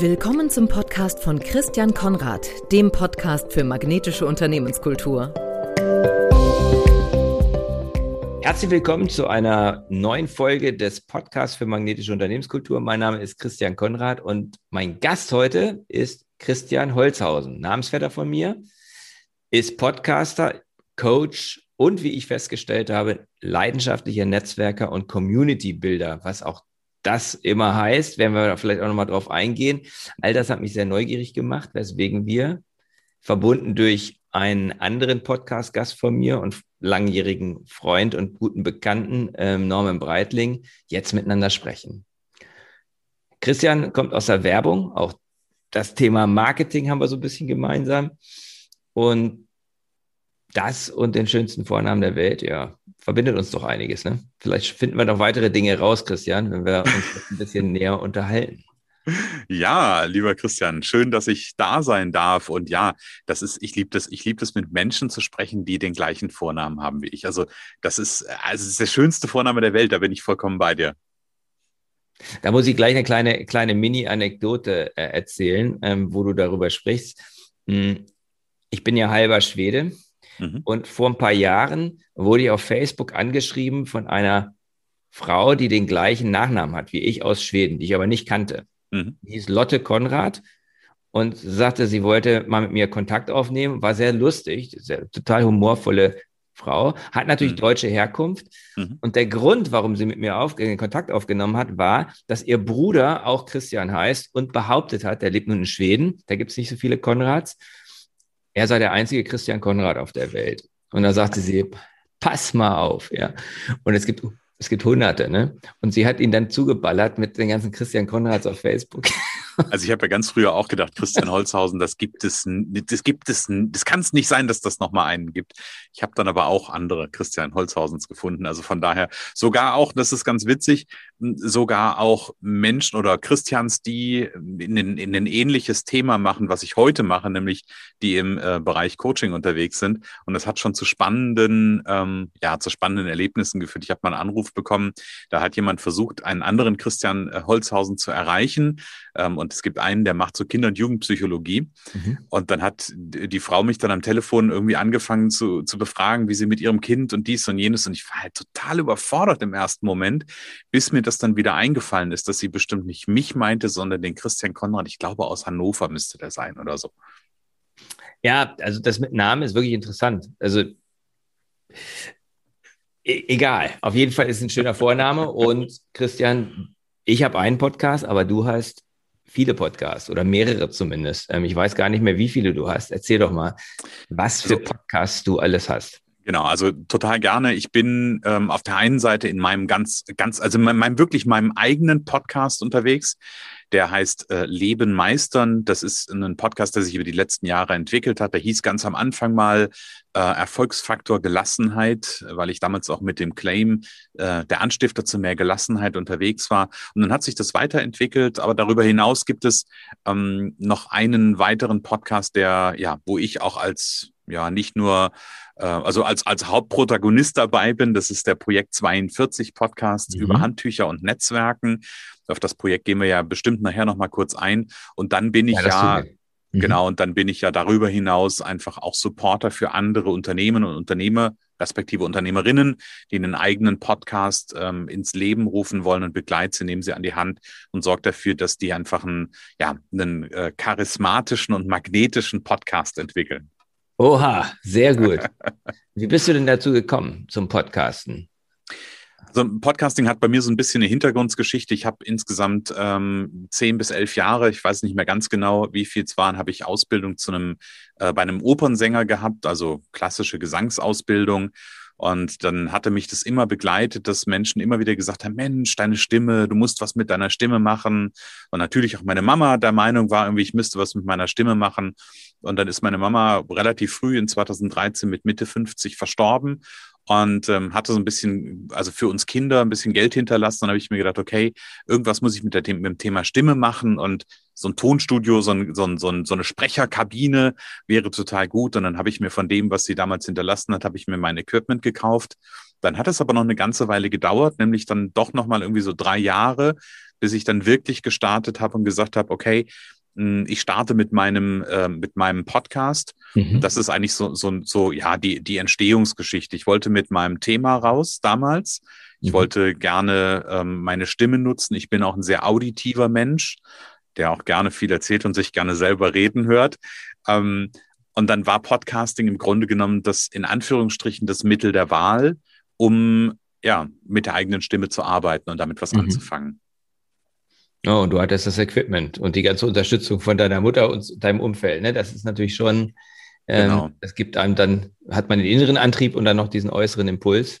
Willkommen zum Podcast von Christian Konrad, dem Podcast für magnetische Unternehmenskultur. Herzlich willkommen zu einer neuen Folge des Podcasts für magnetische Unternehmenskultur. Mein Name ist Christian Konrad und mein Gast heute ist Christian Holzhausen, Namensvetter von mir, ist Podcaster, Coach und, wie ich festgestellt habe, leidenschaftlicher Netzwerker und Community-Builder, was auch das immer heißt, werden wir da vielleicht auch nochmal drauf eingehen. All das hat mich sehr neugierig gemacht, weswegen wir, verbunden durch einen anderen Podcast-Gast von mir und langjährigen Freund und guten Bekannten, Norman Breitling, jetzt miteinander sprechen. Christian kommt aus der Werbung, auch das Thema Marketing haben wir so ein bisschen gemeinsam. Und das und den schönsten Vornamen der Welt, ja, verbindet uns doch einiges, ne? Vielleicht finden wir noch weitere Dinge raus, Christian, wenn wir uns ein bisschen näher unterhalten. Ja, lieber Christian, schön, dass ich da sein darf. Und ja, ich liebe das, mit Menschen zu sprechen, die den gleichen Vornamen haben wie ich. Also das ist der schönste Vorname der Welt, da bin ich vollkommen bei dir. Da muss ich gleich eine kleine Mini-Anekdote erzählen, wo du darüber sprichst. Ich bin ja halber Schwede. Und vor ein paar Jahren wurde ich auf Facebook angeschrieben von einer Frau, die den gleichen Nachnamen hat wie ich aus Schweden, die ich aber nicht kannte. Die hieß Lotte Konrad und sagte, sie wollte mal mit mir Kontakt aufnehmen. War sehr lustig, sehr, total humorvolle Frau, hat natürlich deutsche Herkunft. Und der Grund, warum sie mit mir Kontakt aufgenommen hat, war, dass ihr Bruder auch Christian heißt und behauptet hat, der lebt nun in Schweden, da gibt es nicht so viele Konrads. Er sei der einzige Christian Konrad auf der Welt. Und da sagte sie, pass mal auf. Ja. Und es gibt Hunderte. Ne? Und sie hat ihn dann zugeballert mit den ganzen Christian Konrads auf Facebook. Also ich habe ja ganz früher auch gedacht, Christian Holzhausen, das kann es nicht sein, dass das nochmal einen gibt. Ich habe dann aber auch andere Christian Holzhausens gefunden. Also von daher sogar auch, das ist ganz witzig, sogar auch Menschen oder Christians, die in ein ähnliches Thema machen, was ich heute mache, nämlich die im Bereich Coaching unterwegs sind. Und das hat schon zu spannenden Erlebnissen geführt. Ich habe mal einen Anruf bekommen, da hat jemand versucht, einen anderen Christian Holzhausen zu erreichen. Und es gibt einen, der macht so Kinder- und Jugendpsychologie. Und dann hat die Frau mich dann am Telefon irgendwie angefangen zu befragen, wie sie mit ihrem Kind und dies und jenes. Und ich war halt total überfordert im ersten Moment, bis mir das dann wieder eingefallen ist, dass sie bestimmt nicht mich meinte, sondern den Christian Konrad. Ich glaube, aus Hannover müsste der sein oder so. Ja, also das mit Namen ist wirklich interessant. Also egal. Auf jeden Fall ist ein schöner Vorname. Und Christian, ich habe einen Podcast, aber du hast viele Podcasts oder mehrere zumindest. Ich weiß gar nicht mehr, wie viele du hast. Erzähl doch mal, was für Podcasts du alles hast. Genau, also total gerne. Ich bin auf der einen Seite in meinem meinem eigenen Podcast unterwegs. Der heißt Leben meistern. Das ist ein Podcast, der sich über die letzten Jahre entwickelt hat. Der hieß ganz am Anfang mal Erfolgsfaktor Gelassenheit, weil ich damals auch mit dem Claim der Anstifter zu mehr Gelassenheit unterwegs war. Und dann hat sich das weiterentwickelt. Aber darüber hinaus gibt es noch einen weiteren Podcast, wo ich auch als Hauptprotagonist dabei bin. Das ist der Projekt 42 Podcast über Handtücher und Netzwerken. Auf das Projekt gehen wir ja bestimmt nachher nochmal kurz ein. Und dann bin ich ja darüber hinaus einfach auch Supporter für andere Unternehmen und Unternehmer, respektive Unternehmerinnen, die einen eigenen Podcast ins Leben rufen wollen und begleite sie, nehme sie an die Hand und sorge dafür, dass die einfach einen charismatischen und magnetischen Podcast entwickeln. Oha, sehr gut. Wie bist du denn dazu gekommen zum Podcasten? Also Podcasting hat bei mir so ein bisschen eine Hintergrundgeschichte. Ich habe insgesamt 10 bis 11 Jahre, ich weiß nicht mehr ganz genau, wie viel es waren, habe ich Ausbildung bei einem Opernsänger gehabt, also klassische Gesangsausbildung. Und dann hatte mich das immer begleitet, dass Menschen immer wieder gesagt haben, Mensch, deine Stimme, du musst was mit deiner Stimme machen. Und natürlich auch meine Mama der Meinung war, irgendwie, ich müsste was mit meiner Stimme machen. Und dann ist meine Mama relativ früh in 2013 mit Mitte 50 verstorben. Und hatte so ein bisschen, also für uns Kinder, ein bisschen Geld hinterlassen. Dann habe ich mir gedacht, okay, irgendwas muss ich mit dem Thema Stimme machen. Und so ein Tonstudio, so eine Sprecherkabine wäre total gut. Und dann habe ich mir von dem, was sie damals hinterlassen hat, habe ich mir mein Equipment gekauft Dann hat es aber noch eine ganze Weile gedauert, nämlich dann doch nochmal irgendwie so 3 Jahre, bis ich dann wirklich gestartet habe und gesagt habe, okay, ich starte mit meinem Podcast. Mhm. Das ist eigentlich so, die Entstehungsgeschichte. Ich wollte mit meinem Thema raus damals. Ich wollte gerne meine Stimme nutzen. Ich bin auch ein sehr auditiver Mensch, der auch gerne viel erzählt und sich gerne selber reden hört. Und dann war Podcasting im Grunde genommen das, in Anführungsstrichen, das Mittel der Wahl, um ja mit der eigenen Stimme zu arbeiten und damit was anzufangen. Oh, und du hattest das Equipment und die ganze Unterstützung von deiner Mutter und deinem Umfeld, ne? Das ist natürlich schon, genau. Das gibt einem dann, hat man den inneren Antrieb und dann noch diesen äußeren Impuls.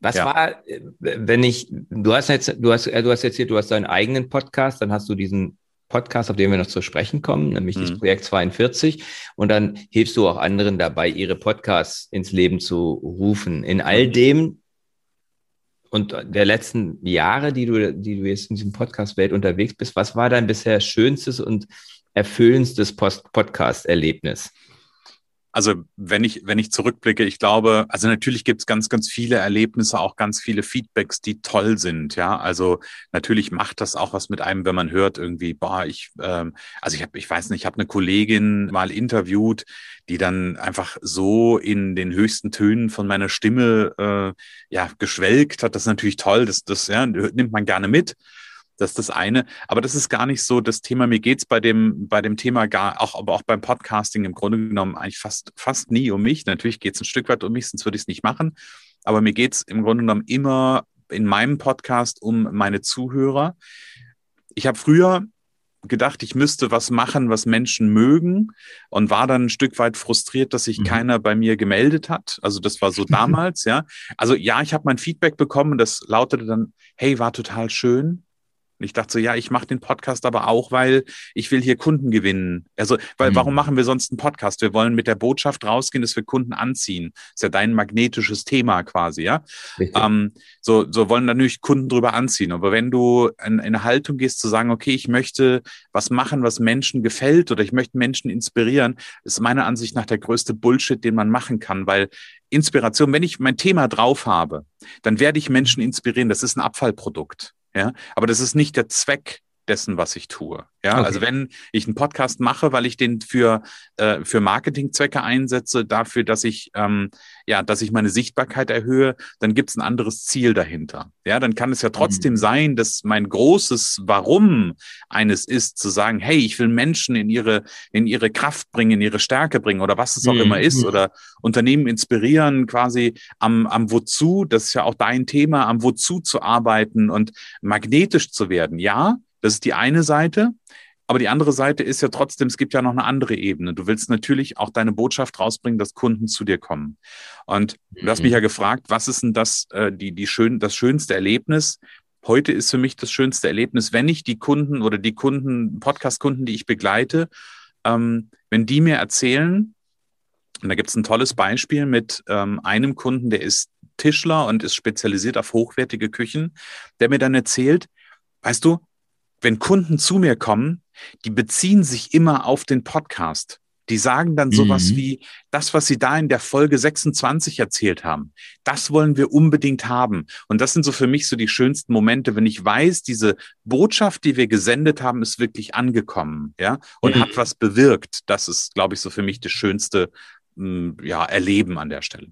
Was war, wenn ich, du hast deinen eigenen Podcast, dann hast du diesen Podcast, auf den wir noch zu sprechen kommen, nämlich das Projekt 42, und dann hilfst du auch anderen dabei, ihre Podcasts ins Leben zu rufen. In all dem und der letzten Jahre, die du jetzt in diesem Podcast-Welt unterwegs bist, was war dein bisher schönstes und erfüllendstes Podcast-Erlebnis? Also wenn ich zurückblicke, ich glaube, also natürlich gibt es ganz, ganz viele Erlebnisse, auch ganz viele Feedbacks, die toll sind, ja. Also natürlich macht das auch was mit einem, wenn man hört irgendwie, ich habe eine Kollegin mal interviewt, die dann einfach so in den höchsten Tönen von meiner Stimme geschwelgt hat. Das ist natürlich toll, das nimmt man gerne mit. Das ist das eine, aber das ist gar nicht so das Thema. Mir geht's bei dem Thema aber auch beim Podcasting im Grunde genommen eigentlich fast nie um mich. Natürlich geht's ein Stück weit um mich, sonst würde ich es nicht machen. Aber mir geht's im Grunde genommen immer in meinem Podcast um meine Zuhörer. Ich habe früher gedacht, ich müsste was machen, was Menschen mögen, und war dann ein Stück weit frustriert, dass sich keiner bei mir gemeldet hat. Also das war so damals, ja. Also ja, ich habe mein Feedback bekommen, das lautete dann, hey, war total schön. Und ich dachte so, ja, ich mache den Podcast aber auch, weil ich will hier Kunden gewinnen. Also, weil warum machen wir sonst einen Podcast? Wir wollen mit der Botschaft rausgehen, dass wir Kunden anziehen. Ist ja dein magnetisches Thema quasi, ja. So wollen natürlich Kunden drüber anziehen. Aber wenn du in eine Haltung gehst, zu sagen, okay, ich möchte was machen, was Menschen gefällt, oder ich möchte Menschen inspirieren, ist meiner Ansicht nach der größte Bullshit, den man machen kann, weil Inspiration, wenn ich mein Thema drauf habe, dann werde ich Menschen inspirieren. Das ist ein Abfallprodukt. Ja, aber das ist nicht der Zweck dessen, was ich tue. Ja, okay. Also wenn ich einen Podcast mache, weil ich den für Marketingzwecke einsetze, dafür, dass ich meine Sichtbarkeit erhöhe, dann gibt es ein anderes Ziel dahinter. Ja, dann kann es ja trotzdem sein, dass mein großes Warum eines ist, zu sagen, hey, ich will Menschen in ihre Kraft bringen, in ihre Stärke bringen oder was es auch immer ist, oder Unternehmen inspirieren, quasi am Wozu, das ist ja auch dein Thema, am Wozu zu arbeiten und magnetisch zu werden. Ja, das ist die eine Seite, aber die andere Seite ist ja trotzdem, es gibt ja noch eine andere Ebene. Du willst natürlich auch deine Botschaft rausbringen, dass Kunden zu dir kommen. Und du hast mich ja gefragt, was ist denn das schönste Erlebnis? Heute ist für mich das schönste Erlebnis, wenn ich Podcast-Kunden, die ich begleite, wenn die mir erzählen, und da gibt es ein tolles Beispiel mit einem Kunden, der ist Tischler und ist spezialisiert auf hochwertige Küchen, der mir dann erzählt, weißt du, wenn Kunden zu mir kommen, die beziehen sich immer auf den Podcast. Die sagen dann sowas wie, das, was sie da in der Folge 26 erzählt haben, das wollen wir unbedingt haben. Und das sind so für mich so die schönsten Momente, wenn ich weiß, diese Botschaft, die wir gesendet haben, ist wirklich angekommen, ja, und hat was bewirkt. Das ist, glaube ich, so für mich das schönste Erleben an der Stelle.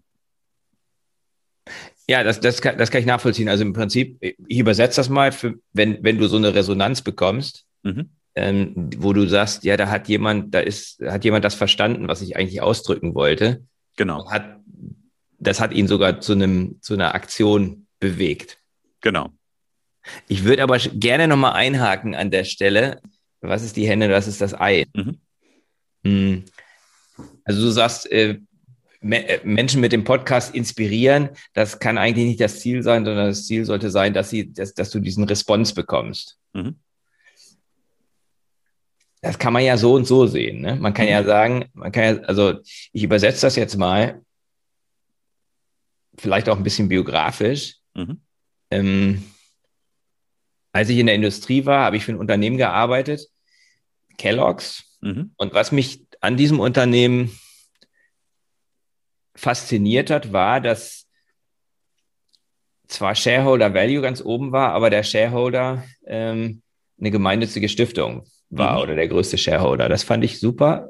Ja, das kann ich nachvollziehen. Also im Prinzip, ich übersetze das mal, wenn du so eine Resonanz bekommst, wo du sagst, ja, da hat jemand das verstanden, was ich eigentlich ausdrücken wollte. Genau. Das hat ihn sogar zu einer Aktion bewegt. Genau. Ich würde aber gerne nochmal einhaken an der Stelle. Was ist die Henne, was ist das Ei? Mhm. Also du sagst, Menschen mit dem Podcast inspirieren, das kann eigentlich nicht das Ziel sein, sondern das Ziel sollte sein, dass du diesen Response bekommst. Mhm. Das kann man ja so und so sehen. Ne? Man kann ja sagen, ich übersetze das jetzt mal, vielleicht auch ein bisschen biografisch. Als ich in der Industrie war, habe ich für ein Unternehmen gearbeitet, Kellogg's. Und was mich an diesem Unternehmen fasziniert hat, war, dass zwar Shareholder Value ganz oben war, aber der Shareholder eine gemeinnützige Stiftung war oder der größte Shareholder. Das fand ich super.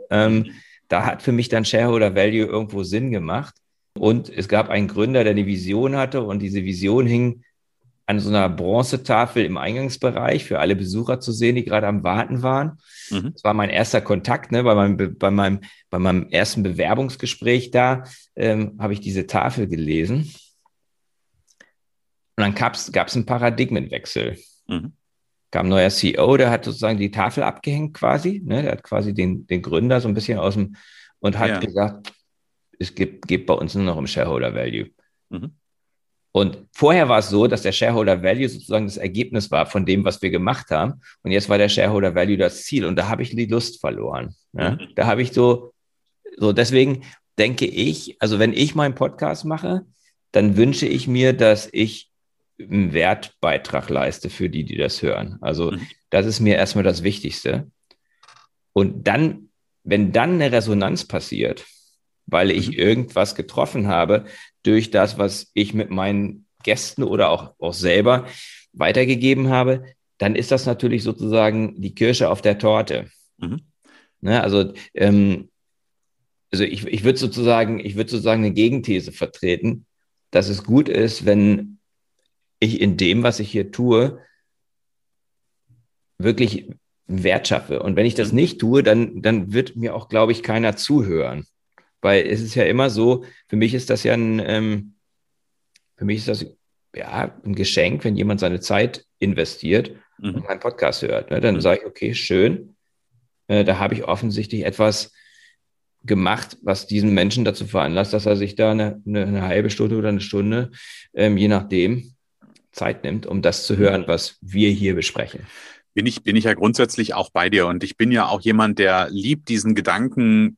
Da hat für mich dann Shareholder Value irgendwo Sinn gemacht. Und es gab einen Gründer, der eine Vision hatte und diese Vision hing an so einer Bronzetafel im Eingangsbereich für alle Besucher zu sehen, die gerade am Warten waren. Das war mein erster Kontakt, ne? Bei meinem ersten Bewerbungsgespräch da habe ich diese Tafel gelesen. Und dann gab es einen Paradigmenwechsel. Kam ein neuer CEO, der hat sozusagen die Tafel abgehängt quasi, ne? Der hat quasi den Gründer so ein bisschen aus dem und hat gesagt, es gibt bei uns nur noch im Shareholder Value. Und vorher war es so, dass der Shareholder Value sozusagen das Ergebnis war von dem, was wir gemacht haben. Und jetzt war der Shareholder Value das Ziel. Und da habe ich die Lust verloren. Ja? Da habe ich so, deswegen denke ich, also wenn ich meinen Podcast mache, dann wünsche ich mir, dass ich einen Wertbeitrag leiste für die, die das hören. Also das ist mir erstmal das Wichtigste. Und dann, wenn dann eine Resonanz passiert, weil ich irgendwas getroffen habe durch das, was ich mit meinen Gästen oder auch selber weitergegeben habe, dann ist das natürlich sozusagen die Kirsche auf der Torte. Ne, also ich würde sozusagen eine Gegenthese vertreten, dass es gut ist, wenn ich in dem, was ich hier tue, wirklich Wert schaffe. Und wenn ich das nicht tue, dann wird mir auch, glaube ich, keiner zuhören. Weil es ist ja immer so, für mich ist das ja ein Geschenk, wenn jemand seine Zeit investiert und meinen Podcast hört. Ne? Dann sage ich, okay, schön, da habe ich offensichtlich etwas gemacht, was diesen Menschen dazu veranlasst, dass er sich da eine halbe Stunde oder eine Stunde, je nachdem, Zeit nimmt, um das zu hören, was wir hier besprechen. Bin ich ja grundsätzlich auch bei dir. Und ich bin ja auch jemand, der liebt diesen Gedanken,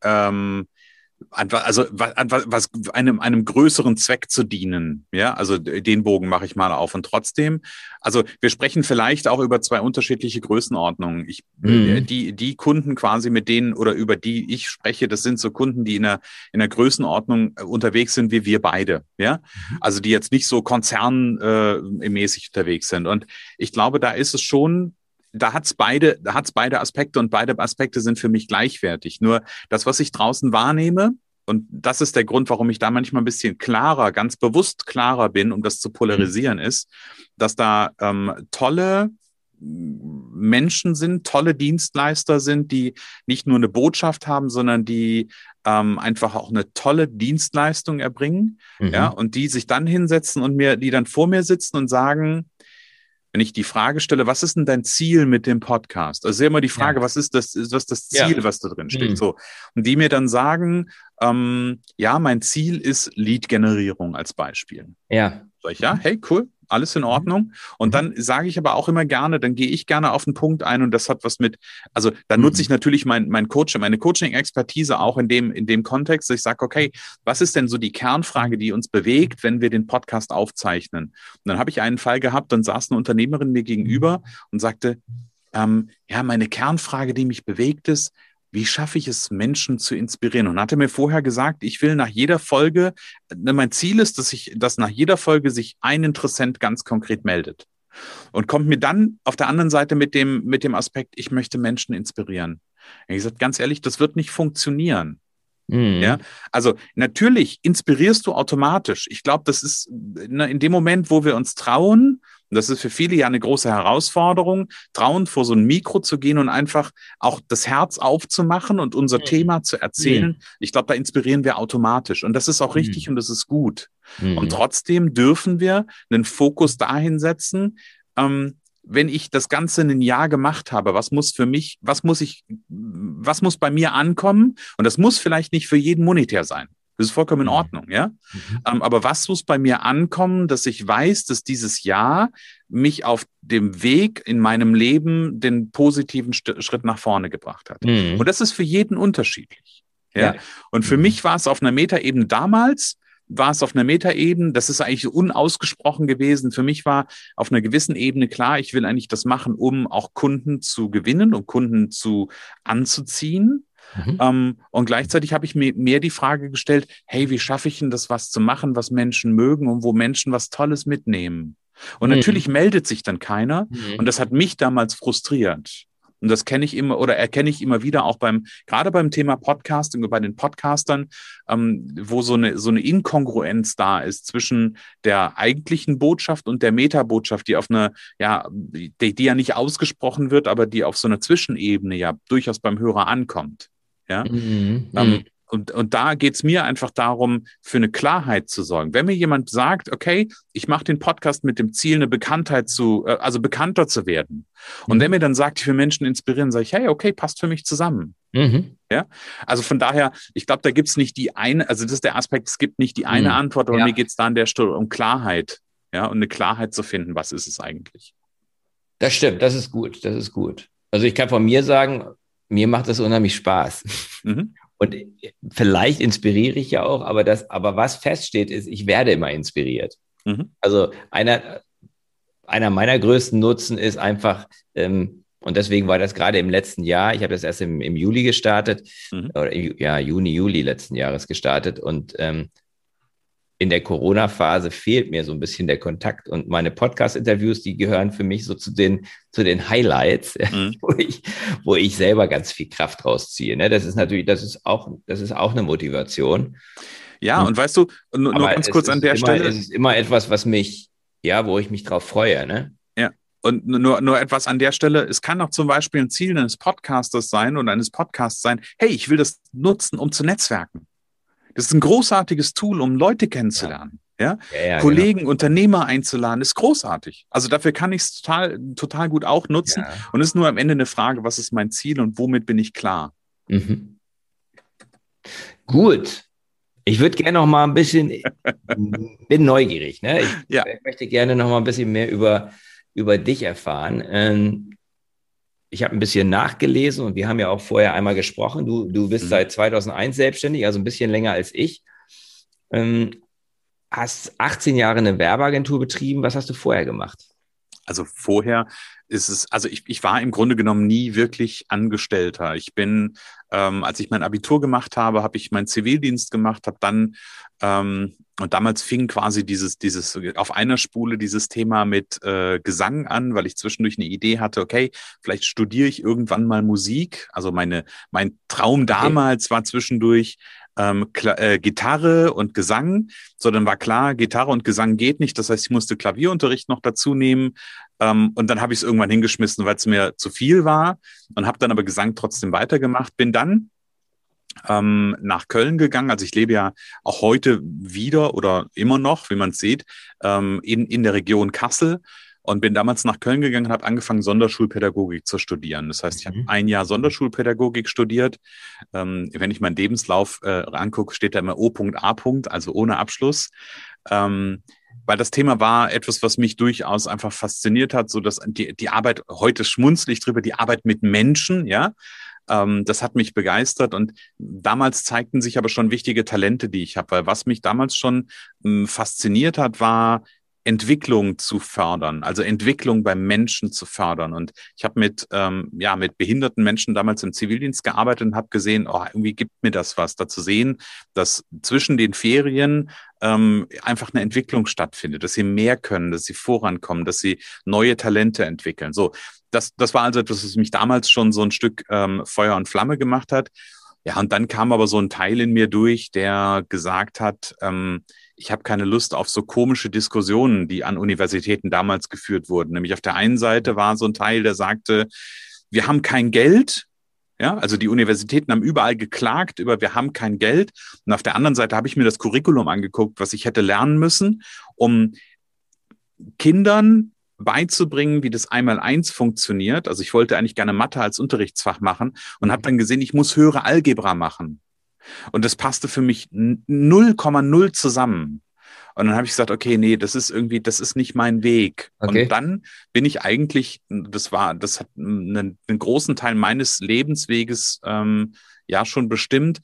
also was einem größeren Zweck zu dienen, ja, also den Bogen mache ich mal auf. Und trotzdem, also wir sprechen vielleicht auch über zwei unterschiedliche Größenordnungen. Die Kunden quasi, mit denen oder über die ich spreche, das sind so Kunden, die in der Größenordnung unterwegs sind wie wir beide, ja, also die jetzt nicht so konzernmäßig unterwegs sind. Und ich glaube, da ist es schon, da hat's beide Aspekte, und beide Aspekte sind für mich gleichwertig. Nur das, was ich draußen wahrnehme, und das ist der Grund, warum ich da manchmal ein bisschen klarer, ganz bewusst klarer bin, um das zu polarisieren, ist, dass da tolle Menschen sind, tolle Dienstleister sind, die nicht nur eine Botschaft haben, sondern die einfach auch eine tolle Dienstleistung erbringen, ja, und die sich dann hinsetzen und die dann vor mir sitzen und sagen, wenn ich die Frage stelle, was ist denn dein Ziel mit dem Podcast? Also immer die Frage, was ist das Ziel, was da drin steht? So. Und die mir dann sagen, mein Ziel ist Lead-Generierung als Beispiel. Ja. Sag ich, hey, cool, alles in Ordnung. Und dann sage ich aber auch immer gerne, dann gehe ich gerne auf den Punkt ein, und das hat was mit, also da nutze ich natürlich meine Coaching-Expertise auch in dem Kontext. Ich sage, okay, was ist denn so die Kernfrage, die uns bewegt, wenn wir den Podcast aufzeichnen? Und dann habe ich einen Fall gehabt, dann saß eine Unternehmerin mir gegenüber und sagte, meine Kernfrage, die mich bewegt, ist, wie schaffe ich es, Menschen zu inspirieren? Und hatte mir vorher gesagt, ich will nach jeder Folge, mein Ziel ist, dass nach jeder Folge sich ein Interessent ganz konkret meldet. Und kommt mir dann auf der anderen Seite mit dem Aspekt, ich möchte Menschen inspirieren. Ich habe gesagt, ganz ehrlich, das wird nicht funktionieren. Ja, also natürlich inspirierst du automatisch. Ich glaube, das ist in dem Moment, wo wir uns trauen, und das ist für viele ja eine große Herausforderung, trauen, vor so ein Mikro zu gehen und einfach auch das Herz aufzumachen und unser Thema zu erzählen. Ich glaube, da inspirieren wir automatisch. Und das ist auch richtig und das ist gut. Und trotzdem dürfen wir einen Fokus dahin setzen, wenn ich das Ganze in ein Jahr gemacht habe, was muss bei mir ankommen? Und das muss vielleicht nicht für jeden monetär sein. Das ist vollkommen in Ordnung, ja? Aber was muss bei mir ankommen, dass ich weiß, dass dieses Jahr mich auf dem Weg in meinem Leben den positiven Schritt nach vorne gebracht hat? Und das ist für jeden unterschiedlich, ja? Und für mich war es auf einer Metaebene damals, das ist eigentlich unausgesprochen gewesen. Für mich war auf einer gewissen Ebene klar, ich will eigentlich das machen, um auch Kunden zu gewinnen und Kunden anzuziehen. Und gleichzeitig habe ich mir mehr die Frage gestellt, hey, wie schaffe ich denn das, was zu machen, was Menschen mögen und wo Menschen was Tolles mitnehmen? Und natürlich meldet sich dann keiner. Und das hat mich damals frustriert. Und das kenne ich immer oder erkenne ich immer wieder auch gerade beim Thema Podcasting und bei den Podcastern, wo so eine Inkongruenz da ist zwischen der eigentlichen Botschaft und der Metabotschaft, die auf eine, ja, die ja nicht ausgesprochen wird, aber die auf so einer Zwischenebene ja durchaus beim Hörer ankommt. Ja. Und da geht es mir einfach darum, für eine Klarheit zu sorgen. Wenn mir jemand sagt, okay, ich mache den Podcast mit dem Ziel, eine Bekanntheit bekannter zu werden. Und wenn mir dann sagt, ich will Menschen inspirieren, sage ich, hey, okay, passt für mich zusammen. Ja? Also von daher, ich glaube, da gibt es nicht die eine, also das ist der Aspekt, es gibt nicht die eine Antwort, aber mir geht es da an der Stelle um Klarheit. Ja, und eine Klarheit zu finden, was ist es eigentlich? Das stimmt, das ist gut. Also ich kann von mir sagen, mir macht das unheimlich Spaß. Und vielleicht inspiriere ich ja auch, aber was feststeht ist, ich werde immer inspiriert. Also einer meiner größten Nutzen ist einfach, und deswegen war das gerade im letzten Jahr, ich habe das erst im Juli gestartet, Juli letzten Jahres gestartet, und in der Corona-Phase fehlt mir so ein bisschen der Kontakt, und meine Podcast-Interviews, die gehören für mich so zu den Highlights, wo ich selber ganz viel Kraft rausziehe. Ne? Das ist natürlich, das ist auch eine Motivation. Ja, und weißt du, nur ganz kurz an der Stelle. Es ist immer etwas, was mich, ja, wo ich mich drauf freue, ne? Und nur etwas an der Stelle, es kann auch zum Beispiel ein Ziel eines Podcasters sein oder eines Podcasts sein, hey, ich will das nutzen, um zu netzwerken. Das ist ein großartiges Tool, um Leute kennenzulernen. Ja. Ja, Kollegen, genau. Unternehmer einzuladen, ist großartig. Also dafür kann ich es total gut auch nutzen. Ja. Und es ist nur am Ende eine Frage, was ist mein Ziel und womit bin ich klar? Gut. Ich würde gerne noch mal ein bisschen, bin neugierig, ne? Ich möchte gerne noch mal ein bisschen mehr über dich erfahren. Ich habe ein bisschen nachgelesen und wir haben ja auch vorher einmal gesprochen. Du bist seit 2001 selbstständig, also ein bisschen länger als ich. Hast 18 Jahre eine Werbeagentur betrieben. Was hast du vorher gemacht? Also vorher ist es, also ich war im Grunde genommen nie wirklich Angestellter. Ich bin, als ich mein Abitur gemacht habe, habe ich meinen Zivildienst gemacht, habe dann, und damals fing quasi dieses auf einer Spule dieses Thema mit Gesang an, weil ich zwischendurch eine Idee hatte, okay, vielleicht studiere ich irgendwann mal Musik. Also mein Traum damals war zwischendurch Gitarre und Gesang, sondern war klar, Gitarre und Gesang geht nicht. Das heißt, ich musste Klavierunterricht noch dazu nehmen. Und dann habe ich es irgendwann hingeschmissen, weil es mir zu viel war, und habe dann aber Gesang trotzdem weitergemacht. Bin dann nach Köln gegangen. Also ich lebe ja auch heute wieder oder immer noch, wie man es sieht, in der Region Kassel, und bin damals nach Köln gegangen und habe angefangen, Sonderschulpädagogik zu studieren. Das heißt, ich habe ein Jahr Sonderschulpädagogik studiert. Wenn ich meinen Lebenslauf angucke, steht da immer O.A., also ohne Abschluss. Weil das Thema war etwas, was mich durchaus einfach fasziniert hat, so dass die Arbeit, heute schmunzle ich drüber, die Arbeit mit Menschen, ja, das hat mich begeistert, und damals zeigten sich aber schon wichtige Talente, die ich habe, weil was mich damals schon fasziniert hat, war Entwicklung zu fördern, also Entwicklung beim Menschen zu fördern. Und ich habe mit behinderten Menschen damals im Zivildienst gearbeitet und habe gesehen, irgendwie gibt mir das was, da zu sehen, dass zwischen den Ferien einfach eine Entwicklung stattfindet, dass sie mehr können, dass sie vorankommen, dass sie neue Talente entwickeln. So, das war also etwas, was mich damals schon so ein Stück Feuer und Flamme gemacht hat. Ja, und dann kam aber so ein Teil in mir durch, der gesagt hat, ich habe keine Lust auf so komische Diskussionen, die an Universitäten damals geführt wurden. Nämlich auf der einen Seite war so ein Teil, der sagte, wir haben kein Geld. Ja, also die Universitäten haben überall geklagt über, wir haben kein Geld. Und auf der anderen Seite habe ich mir das Curriculum angeguckt, was ich hätte lernen müssen, um Kindern beizubringen, wie das 1x1 funktioniert. Also ich wollte eigentlich gerne Mathe als Unterrichtsfach machen und habe dann gesehen, ich muss höhere Algebra machen. Und das passte für mich 0,0 zusammen. Und dann habe ich gesagt, okay, nee, das ist nicht mein Weg. Okay. Und dann bin ich eigentlich, das hat einen großen Teil meines Lebensweges schon bestimmt,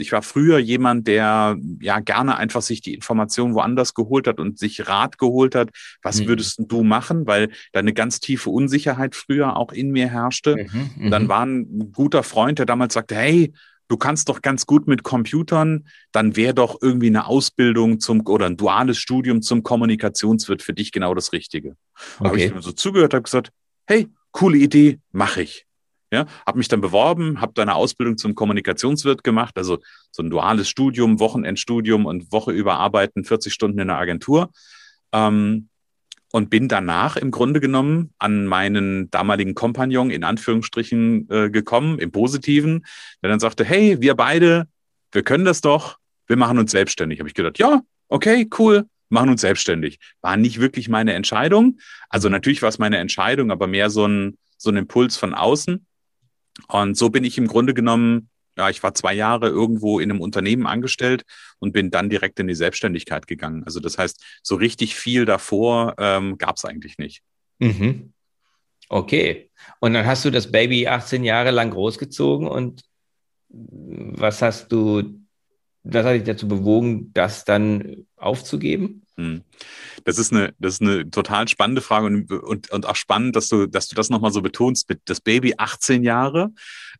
Ich war früher jemand, der ja gerne einfach sich die Information woanders geholt hat und sich Rat geholt hat. Was würdest du machen? Weil da eine ganz tiefe Unsicherheit früher auch in mir herrschte. Und dann war ein guter Freund, der damals sagte, hey, du kannst doch ganz gut mit Computern, dann wäre doch irgendwie eine Ausbildung zum oder ein duales Studium zum Kommunikationswirt für dich genau das Richtige. Okay. Habe ich mir so zugehört, habe gesagt, hey, coole Idee, mache ich. Ja, habe mich dann beworben, habe dann eine Ausbildung zum Kommunikationswirt gemacht, also so ein duales Studium, Wochenendstudium und Woche über arbeiten, 40 Stunden in der Agentur. Und bin danach im Grunde genommen an meinen damaligen Kompagnon in Anführungsstrichen gekommen, im Positiven, der dann sagte, hey, wir beide, wir können das doch, wir machen uns selbstständig. Habe ich gedacht, ja, okay, cool, machen uns selbstständig. War nicht wirklich meine Entscheidung. Also natürlich war es meine Entscheidung, aber mehr so ein Impuls von außen. Und so bin ich im Grunde genommen, ja, ich war 2 Jahre irgendwo in einem Unternehmen angestellt und bin dann direkt in die Selbstständigkeit gegangen. Also das heißt, so richtig viel davor gab es eigentlich nicht. Mhm. Okay. Und dann hast du das Baby 18 Jahre lang großgezogen und was hat dich dazu bewogen, das dann aufzugeben? Das ist eine total spannende Frage und auch spannend, dass du das nochmal so betonst, mit das Baby 18 Jahre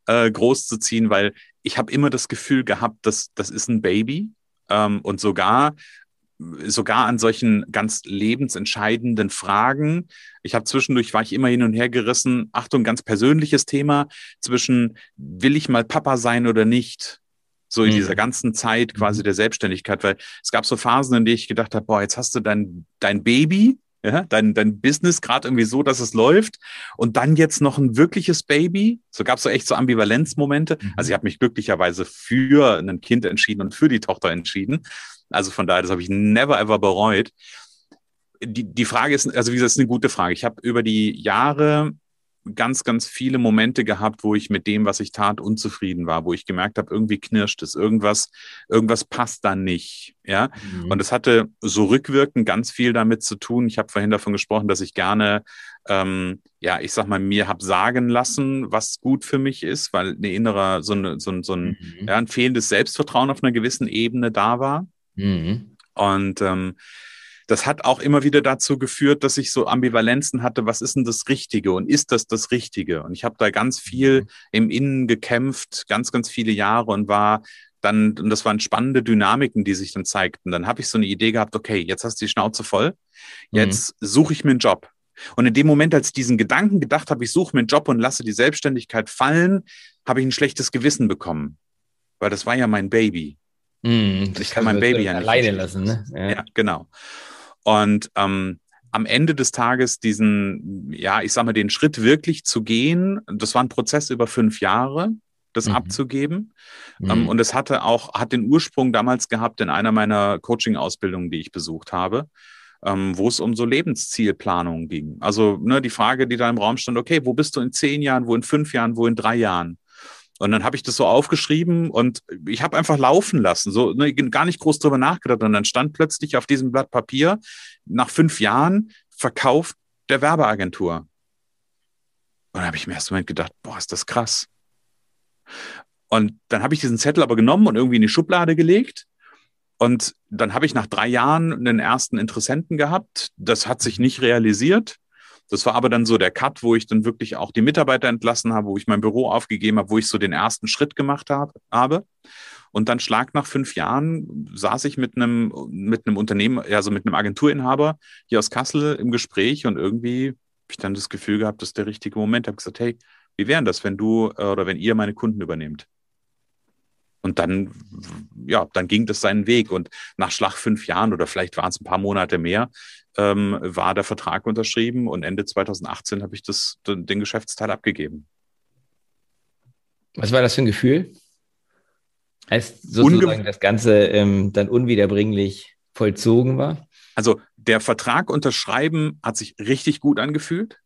groß zu ziehen, weil ich habe immer das Gefühl gehabt, dass das ist ein Baby und sogar an solchen ganz lebensentscheidenden Fragen. Zwischendurch war ich immer hin und her gerissen. Achtung, ganz persönliches Thema zwischen will ich mal Papa sein oder nicht? So in dieser ganzen Zeit quasi der Selbstständigkeit, weil es gab so Phasen, in denen ich gedacht habe, boah, jetzt hast du dein Baby, ja, dein Business gerade irgendwie so, dass es läuft und dann jetzt noch ein wirkliches Baby. So gab es so echt so Ambivalenzmomente. Also ich habe mich glücklicherweise für ein Kind entschieden und für die Tochter entschieden. Also von daher, das habe ich never ever bereut. Die Frage ist, also wie gesagt, ist eine gute Frage. Ich habe über die Jahre ganz, ganz viele Momente gehabt, wo ich mit dem, was ich tat, unzufrieden war, wo ich gemerkt habe, irgendwie knirscht es, irgendwas passt da nicht, ja. Und es hatte so rückwirkend ganz viel damit zu tun. Ich habe vorhin davon gesprochen, dass ich gerne, ich sag mal, mir habe sagen lassen, was gut für mich ist, weil eine innere, ein fehlendes Selbstvertrauen auf einer gewissen Ebene da war. Und das hat auch immer wieder dazu geführt, dass ich so Ambivalenzen hatte, was ist denn das Richtige und ist das das Richtige? Und ich habe da ganz viel im Innen gekämpft, ganz, ganz viele Jahre und war dann, und das waren spannende Dynamiken, die sich dann zeigten. Dann habe ich so eine Idee gehabt, okay, jetzt hast du die Schnauze voll, jetzt suche ich mir einen Job. Und in dem Moment, als ich diesen Gedanken gedacht habe, ich suche mir einen Job und lasse die Selbstständigkeit fallen, habe ich ein schlechtes Gewissen bekommen, weil das war ja mein Baby. Ich kann mein Baby ja nicht alleine lassen, ne? Ja, genau. Und am Ende des Tages den Schritt wirklich zu gehen, das war ein Prozess über 5 Jahre, das abzugeben. Und es hat den Ursprung damals gehabt in einer meiner Coaching-Ausbildungen, die ich besucht habe, wo es um so Lebenszielplanung ging. Also die Frage, die da im Raum stand, okay, wo bist du in 10 Jahren, wo in 5 Jahren, wo in 3 Jahren? Und dann habe ich das so aufgeschrieben und ich habe einfach laufen lassen, gar nicht groß drüber nachgedacht. Und dann stand plötzlich auf diesem Blatt Papier, nach 5 Jahren verkauft der Werbeagentur. Und dann habe ich mir erst mal gedacht, boah, ist das krass. Und dann habe ich diesen Zettel aber genommen und irgendwie in die Schublade gelegt. Und dann habe ich nach 3 Jahren einen ersten Interessenten gehabt. Das hat sich nicht realisiert. Das war aber dann so der Cut, wo ich dann wirklich auch die Mitarbeiter entlassen habe, wo ich mein Büro aufgegeben habe, wo ich so den ersten Schritt gemacht habe. Und dann schlag nach 5 Jahren saß ich mit einem Unternehmen, also mit einem Agenturinhaber hier aus Kassel im Gespräch und irgendwie habe ich dann das Gefühl gehabt, das ist der richtige Moment. Ich habe gesagt, hey, wie wäre das, wenn du oder wenn ihr meine Kunden übernehmt? Und dann ging das seinen Weg. Und nach Schlag 5 Jahren oder vielleicht waren es ein paar Monate mehr, war der Vertrag unterschrieben und Ende 2018 habe ich den Geschäftsteil abgegeben. Was war das für ein Gefühl? Als sozusagen das Ganze dann unwiederbringlich vollzogen war? Also der Vertrag unterschreiben hat sich richtig gut angefühlt.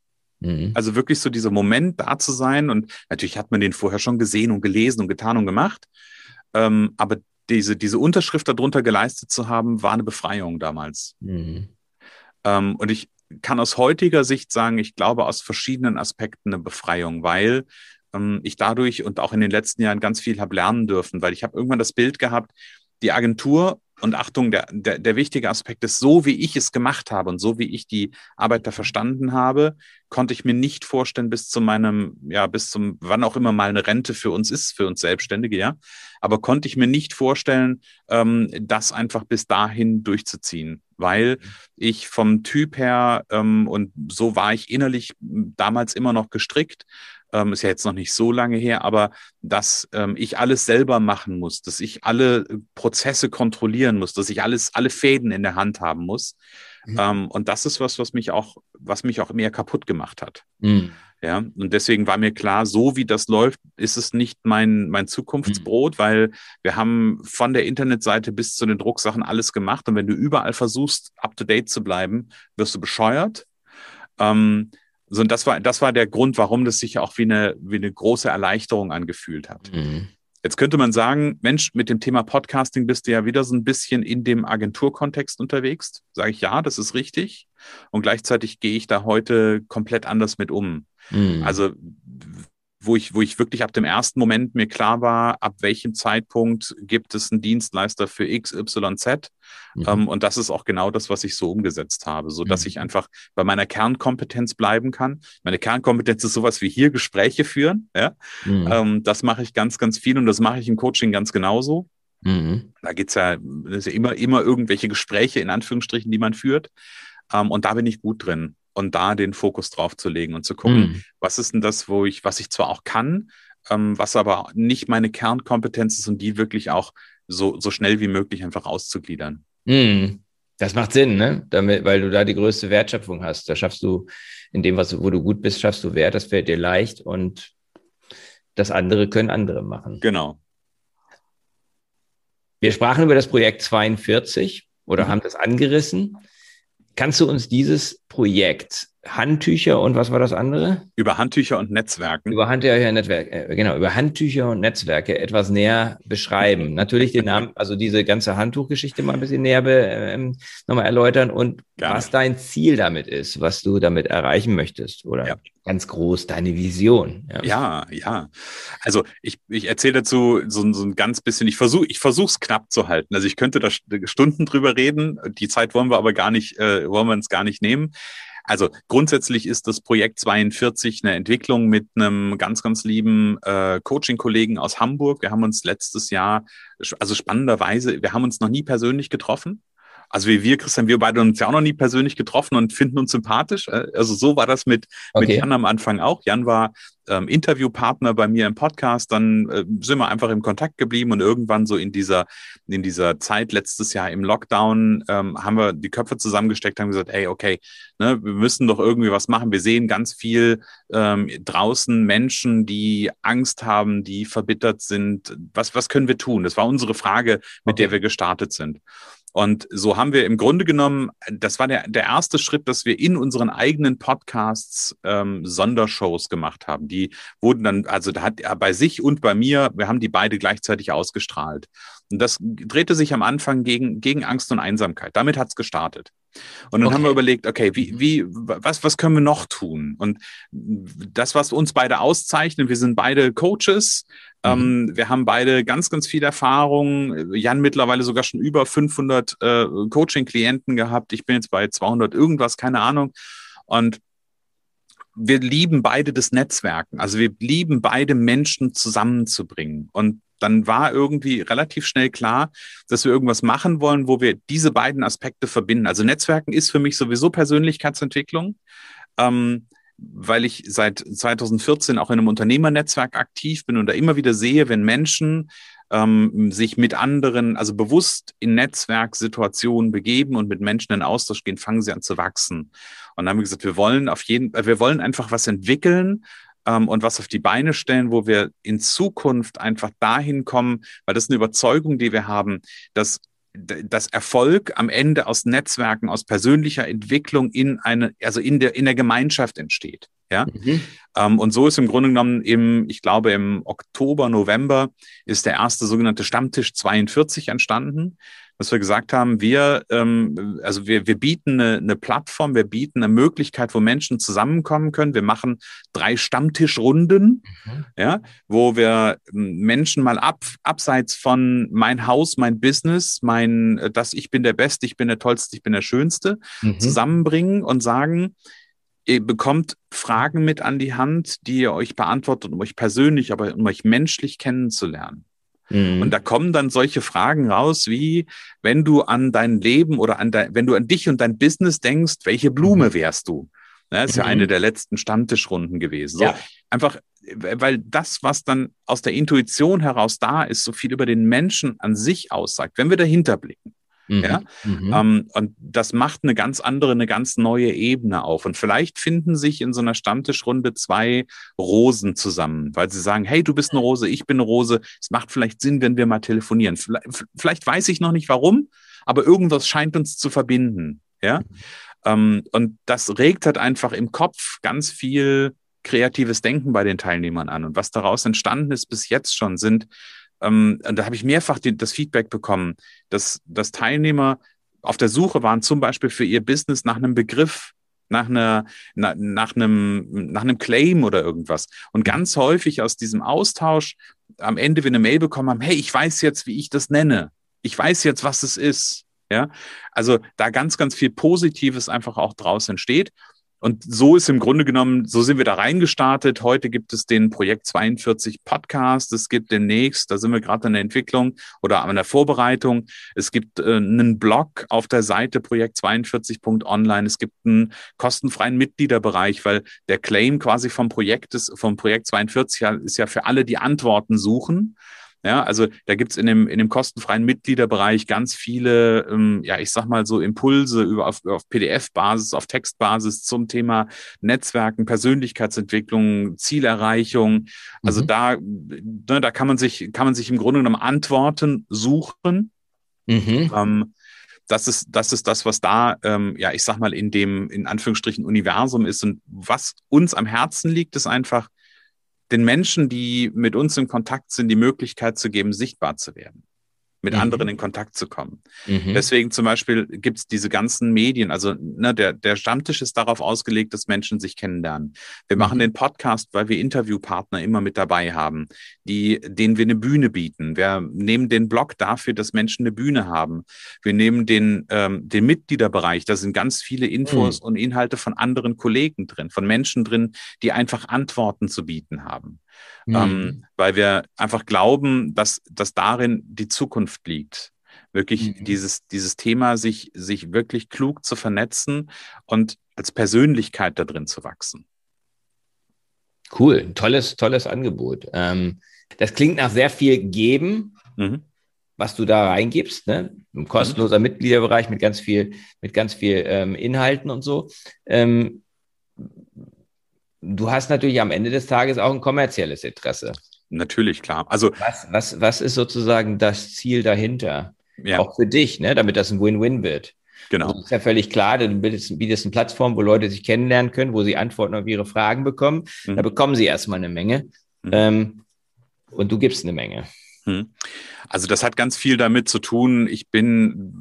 Also wirklich so dieser Moment da zu sein und natürlich hat man den vorher schon gesehen und gelesen und getan und gemacht. Aber diese Unterschrift darunter geleistet zu haben, war eine Befreiung damals. Und ich kann aus heutiger Sicht sagen, ich glaube aus verschiedenen Aspekten eine Befreiung, weil ich dadurch und auch in den letzten Jahren ganz viel habe lernen dürfen, weil ich habe irgendwann das Bild gehabt, die Agentur, und Achtung, der wichtige Aspekt ist, so wie ich es gemacht habe und so wie ich die Arbeit da verstanden habe, konnte ich mir nicht vorstellen, bis zum, wann auch immer mal eine Rente für uns ist, für uns Selbstständige, ja, aber konnte ich mir nicht vorstellen, das einfach bis dahin durchzuziehen, weil ich vom Typ her, und so war ich innerlich damals immer noch gestrickt, ist ja jetzt noch nicht so lange her, aber dass ich alles selber machen muss, dass ich alle Prozesse kontrollieren muss, dass ich alle Fäden in der Hand haben muss. Mhm. Und das ist was mich auch mehr kaputt gemacht hat. Mhm. Ja, und deswegen war mir klar, so wie das läuft, ist es nicht mein Zukunftsbrot, weil wir haben von der Internetseite bis zu den Drucksachen alles gemacht. Und wenn du überall versuchst, up-to-date zu bleiben, wirst du bescheuert. So, und das war der Grund, warum das sich auch wie eine große Erleichterung angefühlt hat. Mhm. Jetzt könnte man sagen, Mensch, mit dem Thema Podcasting bist du ja wieder so ein bisschen in dem Agenturkontext unterwegs. Sage ich, ja, das ist richtig. Und gleichzeitig gehe ich da heute komplett anders mit um. Mhm. Also wo ich wirklich ab dem ersten Moment mir klar war, ab welchem Zeitpunkt gibt es einen Dienstleister für XYZ. Mhm. Und das ist auch genau das, was ich so umgesetzt habe, sodass ich einfach bei meiner Kernkompetenz bleiben kann. Meine Kernkompetenz ist sowas wie hier Gespräche führen. Ja? Mhm. Das mache ich ganz, ganz viel und das mache ich im Coaching ganz genauso. Mhm. Da geht es ja, das ist ja immer irgendwelche Gespräche, in Anführungsstrichen, die man führt. Und da bin ich gut drin. Und da den Fokus drauf zu legen und zu gucken, was ist denn das, was ich zwar auch kann, was aber nicht meine Kernkompetenz ist und die wirklich auch so schnell wie möglich einfach auszugliedern. Mm. Das macht Sinn, ne? Damit, weil du da die größte Wertschöpfung hast. Da schaffst du in dem, wo du gut bist, schaffst du Wert, das fällt dir leicht und das andere können andere machen. Genau. Wir sprachen über das Projekt 42 oder haben das angerissen. Kannst du uns dieses Projekt Handtücher und was war das andere? Über Handtücher und Netzwerken. Über Handtücher und Netzwerke etwas näher beschreiben. Natürlich den Namen, also diese ganze Handtuchgeschichte mal ein bisschen näher nochmal erläutern und was dein Ziel damit ist, was du damit erreichen möchtest oder ganz groß deine Vision. Ja. Also ich erzähle dazu so ein ganz bisschen, ich versuche es knapp zu halten. Also ich könnte da Stunden drüber reden, die Zeit wollen wir uns gar nicht nehmen. Also grundsätzlich ist das Projekt 42 eine Entwicklung mit einem ganz, ganz lieben Coaching-Kollegen aus Hamburg. Wir haben uns letztes Jahr, also spannenderweise, wir haben uns noch nie persönlich getroffen. Also Christian, wir beide haben uns ja auch noch nie persönlich getroffen und finden uns sympathisch. Also so war das mit Jan am Anfang auch. Jan war Interviewpartner bei mir im Podcast. Dann sind wir einfach im Kontakt geblieben und irgendwann so in dieser Zeit letztes Jahr im Lockdown haben wir die Köpfe zusammengesteckt, haben gesagt, hey, okay, ne, wir müssen doch irgendwie was machen. Wir sehen ganz viel draußen Menschen, die Angst haben, die verbittert sind. Was können wir tun? Das war unsere Frage, mit der wir gestartet sind. Und so haben wir im Grunde genommen, das war der erste Schritt, dass wir in unseren eigenen Podcasts Sondershows gemacht haben. Die wurden dann, also da hat er bei sich und bei mir, wir haben die beide gleichzeitig ausgestrahlt. Und das drehte sich am Anfang gegen Angst und Einsamkeit. Damit hat es gestartet. Und dann haben wir überlegt, okay, was können wir noch tun? Und das, was uns beide auszeichnet, wir sind beide Coaches, wir haben beide ganz, ganz viel Erfahrung. Jan mittlerweile sogar schon über 500 Coaching-Klienten gehabt. Ich bin jetzt bei 200 irgendwas, keine Ahnung. Und wir lieben beide das Netzwerken. Also wir lieben beide, Menschen zusammenzubringen. Und dann war irgendwie relativ schnell klar, dass wir irgendwas machen wollen, wo wir diese beiden Aspekte verbinden. Also Netzwerken ist für mich sowieso Persönlichkeitsentwicklung, weil ich seit 2014 auch in einem Unternehmernetzwerk aktiv bin und da immer wieder sehe, wenn Menschen sich mit anderen, also bewusst in Netzwerksituationen begeben und mit Menschen in Austausch gehen, fangen sie an zu wachsen. Und dann haben wir gesagt, wir wollen einfach was entwickeln, und was auf die Beine stellen, wo wir in Zukunft einfach dahin kommen, weil das ist eine Überzeugung, die wir haben, dass Erfolg am Ende aus Netzwerken, aus persönlicher Entwicklung in der Gemeinschaft entsteht. Ja? Mhm. Und so ist im Grunde genommen im Oktober, November ist der erste sogenannte Stammtisch 42 entstanden. dass wir gesagt haben, wir bieten eine Plattform, wir bieten eine Möglichkeit, wo Menschen zusammenkommen können. Wir machen 3 Stammtischrunden, ja, wo wir Menschen mal abseits von mein Haus, mein Business, ich bin der Beste, ich bin der Tollste, ich bin der Schönste, zusammenbringen und sagen, ihr bekommt Fragen mit an die Hand, die ihr euch beantwortet, um euch persönlich, aber um euch menschlich kennenzulernen. Und da kommen dann solche Fragen raus, wie wenn du an dein Leben oder wenn du an dich und dein Business denkst, welche Blume wärst du? Das ist ja eine der letzten Stammtischrunden gewesen. So, ja. Einfach, weil das, was dann aus der Intuition heraus da ist, so viel über den Menschen an sich aussagt, wenn wir dahinter blicken. Ja? Und das macht eine ganz andere, eine ganz neue Ebene auf. Und vielleicht finden sich in so einer Stammtischrunde 2 Rosen zusammen, weil sie sagen, hey, du bist eine Rose, ich bin eine Rose. Es macht vielleicht Sinn, wenn wir mal telefonieren. Vielleicht weiß ich noch nicht warum, aber irgendwas scheint uns zu verbinden. Ja? Und das regt halt einfach im Kopf ganz viel kreatives Denken bei den Teilnehmern an. Und was daraus entstanden ist bis jetzt schon sind, und da habe ich mehrfach das Feedback bekommen, dass Teilnehmer auf der Suche waren, zum Beispiel für ihr Business nach einem Begriff, nach einem Claim oder irgendwas. Und ganz häufig aus diesem Austausch am Ende wir eine Mail bekommen haben, hey, ich weiß jetzt, wie ich das nenne. Ich weiß jetzt, was es ist. Ja? Also da ganz, ganz viel Positives einfach auch draus entsteht. Und so ist im Grunde genommen, so sind wir da reingestartet. Heute gibt es den Projekt 42 Podcast. Es gibt demnächst, da sind wir gerade in der Entwicklung oder an der Vorbereitung. Es gibt einen Blog auf der Seite projekt42.online. Es gibt einen kostenfreien Mitgliederbereich, weil der Claim quasi vom Projekt 42 ist ja für alle, die Antworten suchen. Ja, also da gibt es in dem kostenfreien Mitgliederbereich ganz viele, ich sag mal so Impulse auf PDF-Basis, auf Textbasis zum Thema Netzwerken, Persönlichkeitsentwicklung, Zielerreichung. Also da kann man sich im Grunde genommen Antworten suchen. Das ist das, was da, ich sag mal in dem, in Anführungsstrichen, Universum ist. Und was uns am Herzen liegt, ist einfach, den Menschen, die mit uns in Kontakt sind, die Möglichkeit zu geben, sichtbar zu werden, mit anderen in Kontakt zu kommen. Deswegen zum Beispiel gibt es diese ganzen Medien, also der Stammtisch ist darauf ausgelegt, dass Menschen sich kennenlernen. Wir machen den Podcast, weil wir Interviewpartner immer mit dabei haben, denen wir eine Bühne bieten. Wir nehmen den Blog dafür, dass Menschen eine Bühne haben. Wir nehmen den Mitgliederbereich, da sind ganz viele Infos und Inhalte von anderen Kollegen drin, von Menschen drin, die einfach Antworten zu bieten haben. Weil wir einfach glauben, dass darin die Zukunft liegt. Wirklich dieses Thema, sich wirklich klug zu vernetzen und als Persönlichkeit da drin zu wachsen. Cool, tolles Angebot. Das klingt nach sehr viel Geben, was du da reingibst, ne? Ein kostenloser Mitgliederbereich mit ganz viel Inhalten und so. Du hast natürlich am Ende des Tages auch ein kommerzielles Interesse. Natürlich, klar. Also was ist sozusagen das Ziel dahinter? Ja. Auch für dich, ne? Damit das ein Win-Win wird. Genau. Das ist ja völlig klar, du bietest eine Plattform, wo Leute sich kennenlernen können, wo sie Antworten auf ihre Fragen bekommen. Da bekommen sie erstmal eine Menge. Und du gibst eine Menge. Also das hat ganz viel damit zu tun, ich bin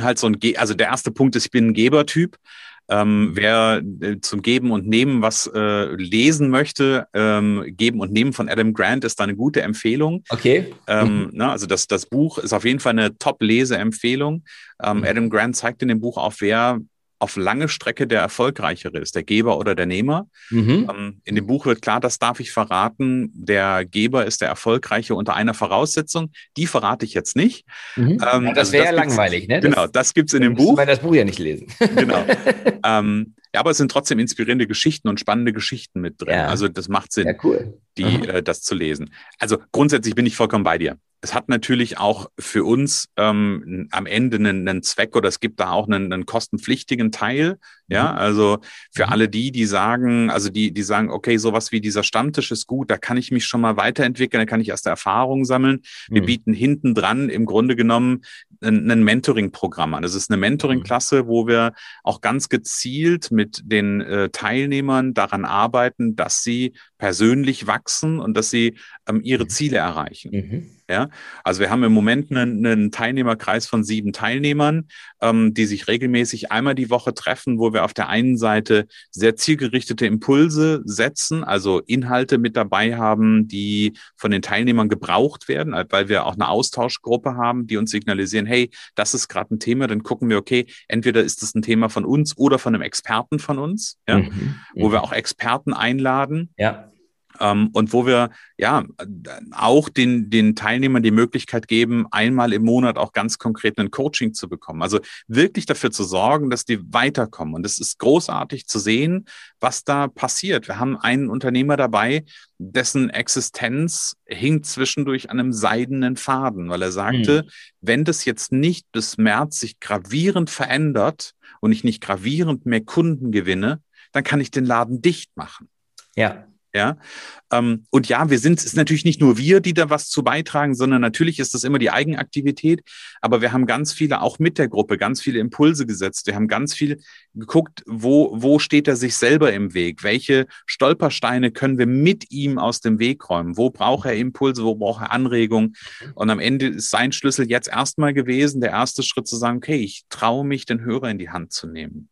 halt so ein, also der erste Punkt ist, ich bin ein Gebertyp. Wer zum Geben und Nehmen was lesen möchte, Geben und Nehmen von Adam Grant ist da eine gute Empfehlung. Okay. Also das Buch ist auf jeden Fall eine Top-Lese-Empfehlung. Adam Grant zeigt in dem Buch auf, wer auf lange Strecke der Erfolgreichere ist, der Geber oder der Nehmer. In dem Buch wird klar, das darf ich verraten, der Geber ist der Erfolgreiche unter einer Voraussetzung, die verrate ich jetzt nicht. Das wäre ja langweilig, ne? Genau, das gibt es in dem Buch. Weil das Buch ja nicht lesen. Genau. Aber es sind trotzdem inspirierende Geschichten und spannende Geschichten mit drin. Ja. Also das macht Sinn, ja, cool. Das zu lesen. Also grundsätzlich bin ich vollkommen bei dir. Es hat natürlich auch für uns am Ende einen Zweck, oder es gibt da auch einen kostenpflichtigen Teil. Ja, also für alle die sagen, okay, sowas wie dieser Stammtisch ist gut, da kann ich mich schon mal weiterentwickeln, da kann ich erste Erfahrungen sammeln. Wir bieten hinten dran im Grunde genommen ein Mentoring-Programm an. Das ist eine Mentoring-Klasse, wo wir auch ganz gezielt mit den Teilnehmern daran arbeiten, dass sie persönlich wachsen und dass sie ihre Ziele erreichen. Mhm. Ja? Also wir haben im Moment einen Teilnehmerkreis von 7 Teilnehmern, die sich regelmäßig einmal die Woche treffen, wo wir auf der einen Seite sehr zielgerichtete Impulse setzen, also Inhalte mit dabei haben, die von den Teilnehmern gebraucht werden, weil wir auch eine Austauschgruppe haben, die uns signalisieren, hey, das ist gerade ein Thema, dann gucken wir, okay, entweder ist das ein Thema von uns oder von einem Experten von uns, ja? Mhm. Wo wir auch Experten einladen. Ja. Und wo wir ja auch den Teilnehmern die Möglichkeit geben, einmal im Monat auch ganz konkret ein Coaching zu bekommen. Also wirklich dafür zu sorgen, dass die weiterkommen. Und es ist großartig zu sehen, was da passiert. Wir haben einen Unternehmer dabei, dessen Existenz hing zwischendurch an einem seidenen Faden, weil er sagte, wenn das jetzt nicht bis März sich gravierend verändert und ich nicht gravierend mehr Kunden gewinne, dann kann ich den Laden dicht machen. Ja. Ja, und ja, es ist natürlich nicht nur wir, die da was zu beitragen, sondern natürlich ist das immer die Eigenaktivität, aber wir haben ganz viele, auch mit der Gruppe, ganz viele Impulse gesetzt, wir haben ganz viel geguckt, wo steht er sich selber im Weg, welche Stolpersteine können wir mit ihm aus dem Weg räumen, wo braucht er Impulse, wo braucht er Anregungen, und am Ende ist sein Schlüssel jetzt erstmal gewesen, der erste Schritt zu sagen, okay, ich traue mich, den Hörer in die Hand zu nehmen.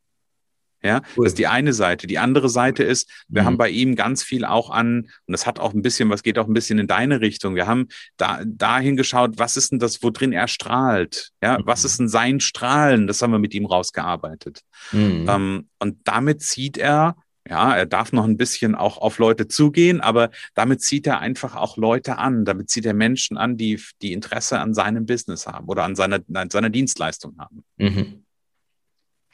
Ja, cool. Das ist die eine Seite. Die andere Seite ist, wir haben bei ihm ganz viel auch an, und das hat auch ein bisschen, was geht auch ein bisschen in deine Richtung. Wir haben dahin geschaut, was ist denn das, wo drin er strahlt? Ja, was ist denn sein Strahlen? Das haben wir mit ihm rausgearbeitet. Und damit zieht er, ja, er darf noch ein bisschen auch auf Leute zugehen, aber damit zieht er einfach auch Leute an. Damit zieht er Menschen an, die Interesse an seinem Business haben oder an seiner Dienstleistung haben. Mhm.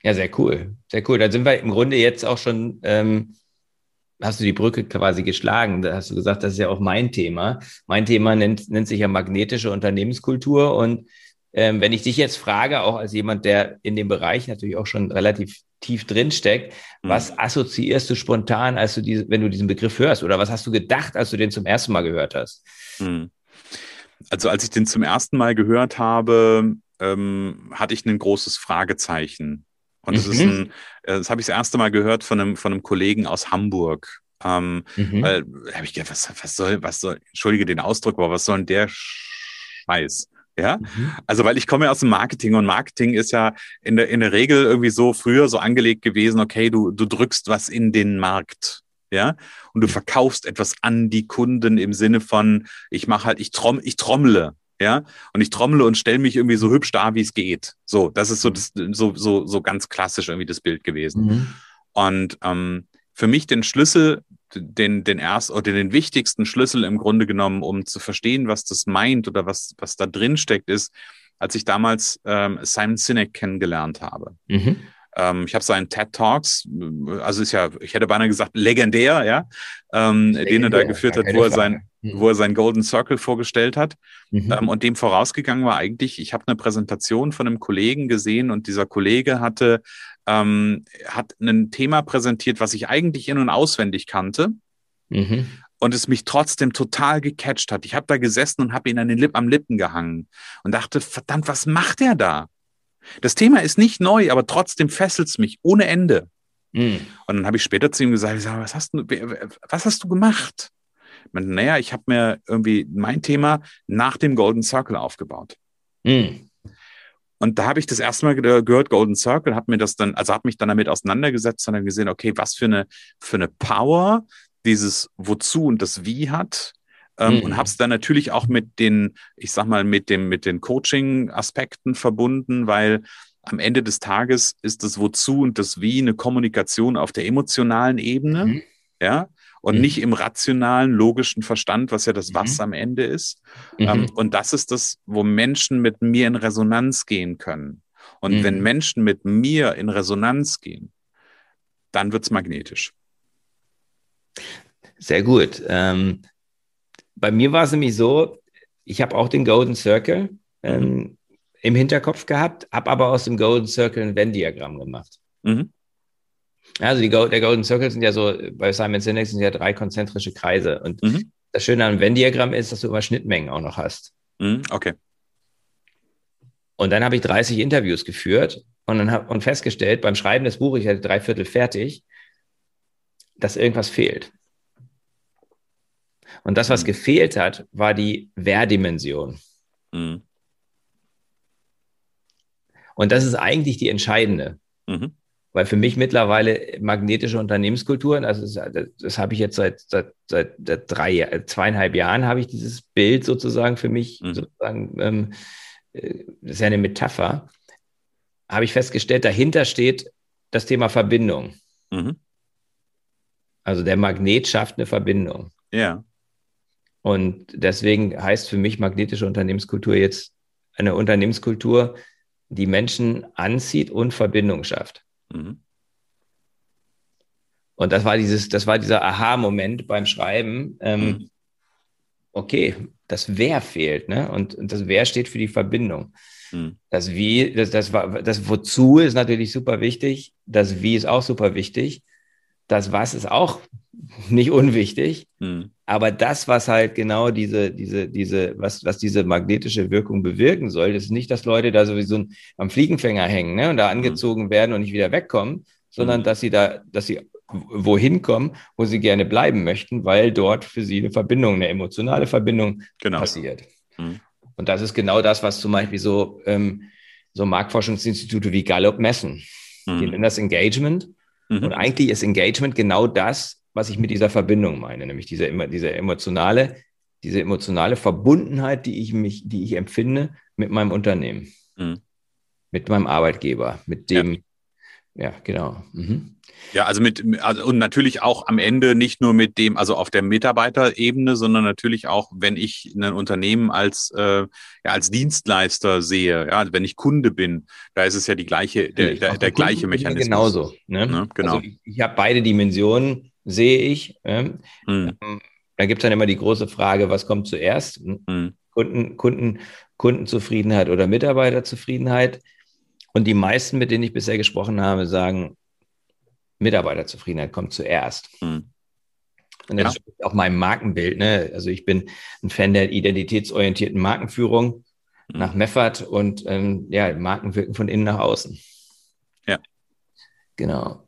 Ja, sehr cool, sehr cool. Da sind wir im Grunde jetzt auch schon, hast du die Brücke quasi geschlagen, da hast du gesagt, das ist ja auch mein Thema. Mein Thema nennt sich ja magnetische Unternehmenskultur, und wenn ich dich jetzt frage, auch als jemand, der in dem Bereich natürlich auch schon relativ tief drinsteckt, was assoziierst du spontan, als du wenn du diesen Begriff hörst, oder was hast du gedacht, als du den zum ersten Mal gehört hast? Also als ich den zum ersten Mal gehört habe, hatte ich ein großes Fragezeichen. Und das habe ich das erste Mal gehört von einem Kollegen aus Hamburg. Weil habe ich gedacht, was soll, entschuldige den Ausdruck, aber was soll denn der Scheiß? Ja, also weil ich komme ja aus dem Marketing, und Marketing ist ja in der Regel irgendwie so früher so angelegt gewesen, okay, du drückst was in den Markt. Ja, und du verkaufst etwas an die Kunden im Sinne von, ich trommle. Ja, und ich trommle und stelle mich irgendwie so hübsch da, wie es geht. So, das ist so ganz klassisch irgendwie das Bild gewesen. Und für mich den Schlüssel, den wichtigsten Schlüssel im Grunde genommen, um zu verstehen, was das meint oder was da drin steckt, ist, als ich damals Simon Sinek kennengelernt habe. Ich habe seinen TED Talks, also ist ja, ich hätte beinahe gesagt, legendär, ja, den er da geführt hat, wo er seinen Golden Circle vorgestellt hat. Und dem vorausgegangen war eigentlich, ich habe eine Präsentation von einem Kollegen gesehen, und dieser Kollege hat ein Thema präsentiert, was ich eigentlich in- und auswendig kannte. Und es mich trotzdem total gecatcht hat. Ich habe da gesessen und habe ihn am Lippen gehangen und dachte, verdammt, was macht er da? Das Thema ist nicht neu, aber trotzdem fesselt es mich ohne Ende. Und dann habe ich später zu ihm gesagt, was hast du gemacht? Ich meinte, naja, ich habe mir irgendwie mein Thema nach dem Golden Circle aufgebaut. Und da habe ich das erste Mal gehört, Golden Circle, habe mich dann damit auseinandergesetzt und dann gesehen, okay, was für eine Power dieses Wozu und das Wie hat. Und habe es dann natürlich auch mit den Coaching-Aspekten verbunden, weil am Ende des Tages ist das Wozu und das Wie eine Kommunikation auf der emotionalen Ebene, ja, und nicht im rationalen, logischen Verstand, was ja das Was am Ende ist. Und das ist das, wo Menschen mit mir in Resonanz gehen können. Und wenn Menschen mit mir in Resonanz gehen, dann wird's magnetisch. Sehr gut. Bei mir war es nämlich so, ich habe auch den Golden Circle im Hinterkopf gehabt, habe aber aus dem Golden Circle ein Venn-Diagramm gemacht. Also der Golden Circle sind ja so, bei Simon Sinek sind ja 3 konzentrische Kreise. Und das Schöne an einem Venn-Diagramm ist, dass du immer Schnittmengen auch noch hast. Okay. Und dann habe ich 30 Interviews geführt und dann und festgestellt, beim Schreiben des Buches, ich hatte 3/4 fertig, dass irgendwas fehlt. Und das, was gefehlt hat, war die Wer-Dimension. Mhm. Und das ist eigentlich die entscheidende. Mhm. Weil für mich mittlerweile magnetische Unternehmenskulturen, also das habe ich jetzt seit 2,5 Jahren, habe ich dieses Bild sozusagen für mich, das ist ja eine Metapher, habe ich festgestellt, dahinter steht das Thema Verbindung. Mhm. Also der Magnet schafft eine Verbindung. Ja. Und deswegen heißt für mich magnetische Unternehmenskultur jetzt eine Unternehmenskultur, die Menschen anzieht und Verbindung schafft. Mhm. Und das war dieser Aha-Moment beim Schreiben. Okay, das Wer fehlt, ne? Und das Wer steht für die Verbindung. Mhm. Das Wie, das Wozu ist natürlich super wichtig. Das Wie ist auch super wichtig. Das Was ist auch nicht unwichtig. Mhm. Aber das, was halt genau was diese magnetische Wirkung bewirken soll, ist nicht, dass Leute da sowieso am Fliegenfänger hängen, ne, und da angezogen werden und nicht wieder wegkommen, sondern dass sie wohin kommen, wo sie gerne bleiben möchten, weil dort für sie eine Verbindung, eine emotionale Verbindung passiert. Mhm. Und das ist genau das, was zum Beispiel so Marktforschungsinstitute wie Gallup messen. Die nennen das Engagement. Mhm. Und eigentlich ist Engagement genau das, was ich mit dieser Verbindung meine, nämlich diese emotionale Verbundenheit, die ich empfinde mit meinem Unternehmen, mit meinem Arbeitgeber, mit dem, ja genau. Mhm. Ja, also und natürlich auch am Ende nicht nur mit dem, also auf der Mitarbeiterebene, sondern natürlich auch, wenn ich ein Unternehmen als Dienstleister sehe, ja, wenn ich Kunde bin, da ist es ja der gleiche Mechanismus. Genauso, ne? Ne? Genau. Also ich habe beide Dimensionen, sehe ich. Da gibt es dann immer die große Frage, was kommt zuerst? Kundenzufriedenheit oder Mitarbeiterzufriedenheit? Und die meisten, mit denen ich bisher gesprochen habe, sagen, Mitarbeiterzufriedenheit kommt zuerst. Mhm. Und das ist auch mein Markenbild, ne? Also ich bin ein Fan der identitätsorientierten Markenführung nach Meffert und Marken wirken von innen nach außen. Ja. Genau.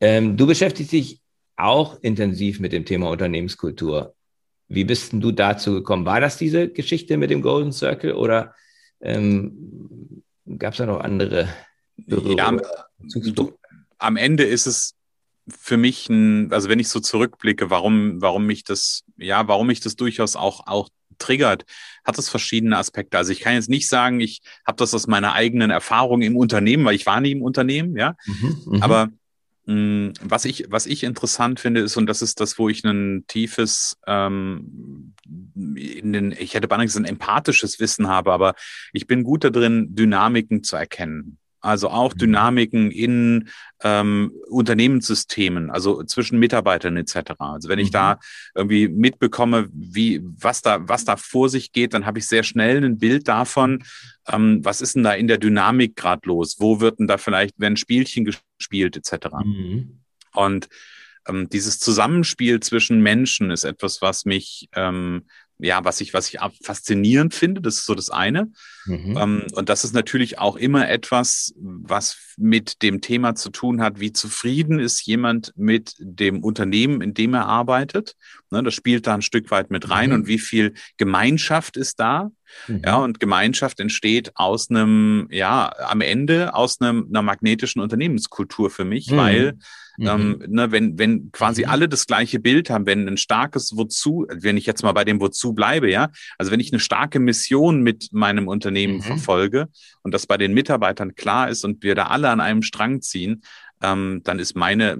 Du beschäftigst dich auch intensiv mit dem Thema Unternehmenskultur. Wie bist denn du dazu gekommen? War das diese Geschichte mit dem Golden Circle oder gab es da noch andere Berührungen? Ja, am Ende ist es für mich also wenn ich so zurückblicke, warum mich das durchaus auch triggert, hat es verschiedene Aspekte. Also ich kann jetzt nicht sagen, ich habe das aus meiner eigenen Erfahrung im Unternehmen, weil ich war nie im Unternehmen, ja. Mhm, aber was ich interessant finde ist, und das ist das, wo ich ein tiefes, ich hätte beinahe gesagt, ein empathisches Wissen habe, aber ich bin gut darin, Dynamiken zu erkennen. Also auch Dynamiken in Unternehmenssystemen, also zwischen Mitarbeitern etc. Also wenn ich da irgendwie mitbekomme, was da vor sich geht, dann habe ich sehr schnell ein Bild davon, was ist denn da in der Dynamik gerade los? Wo wird denn da vielleicht, wenn Spielchen gespielt etc. Und dieses Zusammenspiel zwischen Menschen ist etwas, was mich was ich faszinierend finde, das ist so das eine. Und das ist natürlich auch immer etwas, was mit dem Thema zu tun hat, wie zufrieden ist jemand mit dem Unternehmen, in dem er arbeitet. Ne, das spielt da ein Stück weit mit rein und wie viel Gemeinschaft ist da. Ja, und Gemeinschaft entsteht aus einem, am Ende aus einer magnetischen Unternehmenskultur für mich, weil wenn quasi alle das gleiche Bild haben, wenn ein starkes Wozu, wenn ich jetzt mal bei dem Wozu bleibe, ja, also wenn ich eine starke Mission mit meinem Unternehmen verfolge und das bei den Mitarbeitern klar ist und wir da alle an einem Strang ziehen, dann ist meine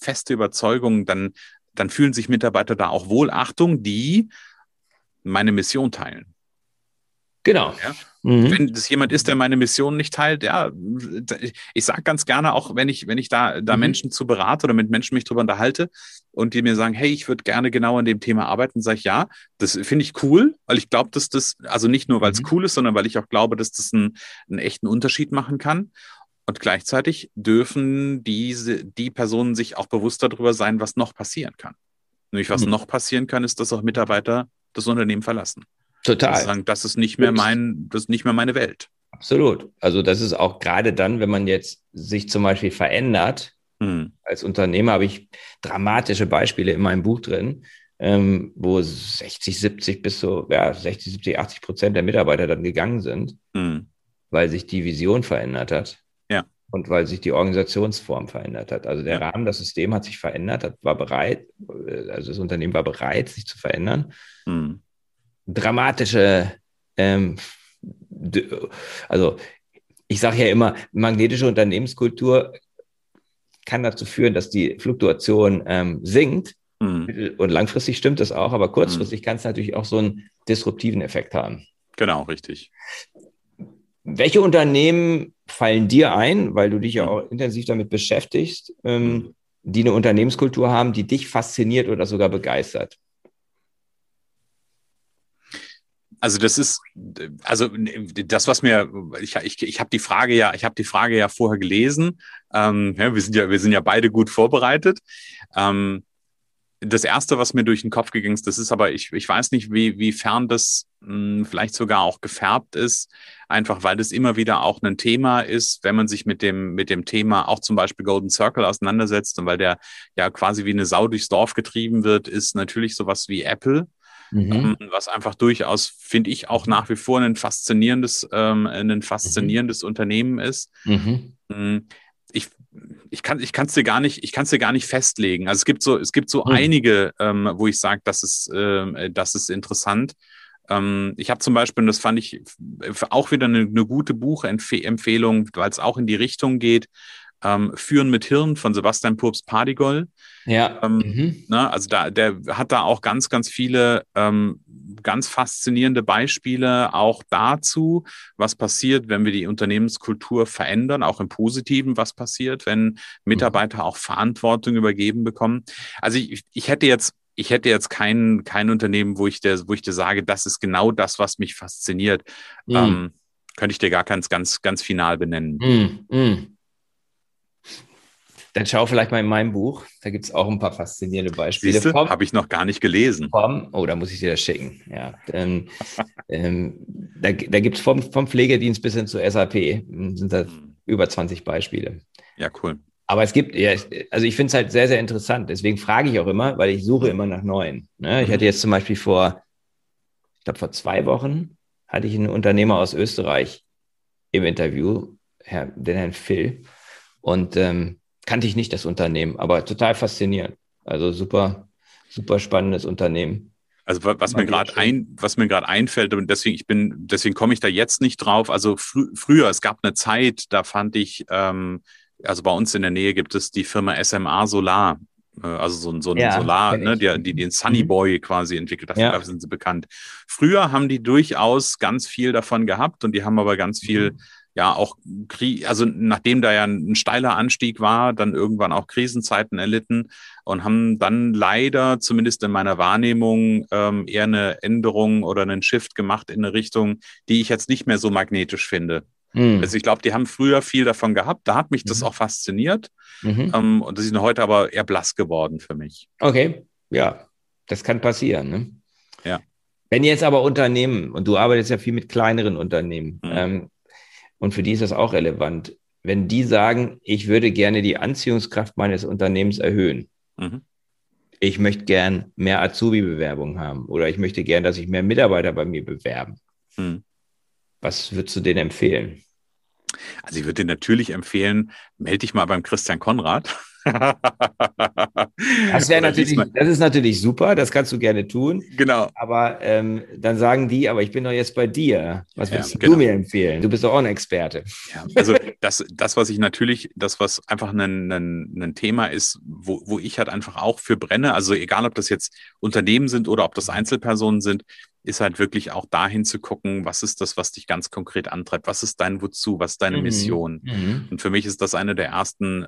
feste Überzeugung, dann fühlen sich Mitarbeiter da auch wohl, Achtung, die meine Mission teilen. Genau. Ja? Wenn das jemand ist, der meine Mission nicht teilt, ja, ich sage ganz gerne auch, wenn ich da Menschen zu berate oder mit Menschen mich drüber unterhalte und die mir sagen, hey, ich würde gerne genau an dem Thema arbeiten, sage ich, ja, das finde ich cool, weil ich glaube, dass das, also nicht nur, weil es cool ist, sondern weil ich auch glaube, dass das einen echten Unterschied machen kann. Und gleichzeitig dürfen die Personen sich auch bewusst darüber sein, was noch passieren kann. Nämlich, was noch passieren kann, ist, dass auch Mitarbeiter das Unternehmen verlassen. Total. Also sagen, das ist nicht mehr meine Welt. Absolut. Also das ist auch gerade dann, wenn man jetzt sich zum Beispiel verändert, als Unternehmer habe ich dramatische Beispiele in meinem Buch drin, wo 60, 70, 80% der Mitarbeiter dann gegangen sind, weil sich die Vision verändert hat und weil sich die Organisationsform verändert hat. Also der Rahmen, das System hat sich verändert, das Unternehmen war bereit, sich zu verändern. Dramatische, also ich sage ja immer, magnetische Unternehmenskultur kann dazu führen, dass die Fluktuation sinkt. Und langfristig stimmt das auch, aber kurzfristig kann es natürlich auch so einen disruptiven Effekt haben. Genau, richtig. Welche Unternehmen fallen dir ein, weil du dich ja auch intensiv damit beschäftigst, die eine Unternehmenskultur haben, die dich fasziniert oder sogar begeistert? Also ich habe die Frage ja vorher gelesen. Wir sind ja beide gut vorbereitet. Das Erste, was mir durch den Kopf gegangen ist, das ist aber, ich weiß nicht, wiefern das vielleicht sogar auch gefärbt ist, einfach weil das immer wieder auch ein Thema ist, wenn man sich mit dem Thema auch zum Beispiel Golden Circle auseinandersetzt und weil der ja quasi wie eine Sau durchs Dorf getrieben wird, ist natürlich sowas wie Apple, was einfach durchaus, finde ich, auch nach wie vor ein faszinierendes Unternehmen ist. Ich kann es dir gar nicht festlegen. Also es gibt so einige, wo ich sage, das ist interessant. Ich habe zum Beispiel, und das fand ich auch wieder eine gute Buchempfehlung, weil es auch in die Richtung geht, Führen mit Hirn von Sebastian Purps Pardigol. Ja. Also der hat da auch ganz, ganz viele ganz faszinierende Beispiele auch dazu, was passiert, wenn wir die Unternehmenskultur verändern, auch im Positiven, was passiert, wenn Mitarbeiter auch Verantwortung übergeben bekommen. Also ich hätte jetzt kein Unternehmen, wo ich dir sage, das ist genau das, was mich fasziniert. Könnte ich dir gar ganz final benennen. Dann schau vielleicht mal in meinem Buch. Da gibt es auch ein paar faszinierende Beispiele. Habe ich noch gar nicht gelesen. Da muss ich dir das schicken. Ja. Da gibt es vom Pflegedienst bis hin zu SAP sind da über 20 Beispiele. Ja, cool. Aber es gibt, also ich finde es halt sehr, sehr interessant. Deswegen frage ich auch immer, weil ich suche immer nach neuen. Ne? Ich hatte jetzt zum Beispiel vor 2 Wochen, hatte ich einen Unternehmer aus Österreich im Interview, den Herrn Phil. Und kannte ich nicht das Unternehmen, aber total faszinierend. Also super, super spannendes Unternehmen. Also was mir gerade einfällt, und deswegen komme ich da jetzt nicht drauf. Also früher, es gab eine Zeit, da fand ich, also bei uns in der Nähe gibt es die Firma SMA Solar, also so ein Solar, ne, die den Sunny Boy quasi entwickelt, dafür sind sie bekannt. Früher haben die durchaus ganz viel davon gehabt und die haben aber ganz viel nachdem da ja ein steiler Anstieg war, dann irgendwann auch Krisenzeiten erlitten und haben dann leider, zumindest in meiner Wahrnehmung, eher eine Änderung oder einen Shift gemacht in eine Richtung, die ich jetzt nicht mehr so magnetisch finde. Also ich glaube, die haben früher viel davon gehabt, da hat mich das auch fasziniert und das ist heute aber eher blass geworden für mich. Okay, ja, das kann passieren, ne? Ja. Wenn jetzt aber Unternehmen, und du arbeitest ja viel mit kleineren Unternehmen, und für die ist das auch relevant. Wenn die sagen, ich würde gerne die Anziehungskraft meines Unternehmens erhöhen. Ich möchte gern mehr Azubi-Bewerbungen haben oder ich möchte gern, dass sich mehr Mitarbeiter bei mir bewerben. Was würdest du denen empfehlen? Also ich würde dir natürlich empfehlen, melde dich mal beim Christian Konrad. Das ist natürlich super, das kannst du gerne tun. Genau. Aber dann sagen die, aber ich bin doch jetzt bei dir. Was würdest du mir empfehlen? Du bist doch auch ein Experte. Ja, also was einfach ein Thema ist, wo ich halt einfach auch für brenne, also egal ob das jetzt Unternehmen sind oder ob das Einzelpersonen sind, ist halt wirklich auch dahin zu gucken, was ist das, was dich ganz konkret antreibt, was ist dein Wozu, was ist deine Mission. Und für mich ist das einer der ersten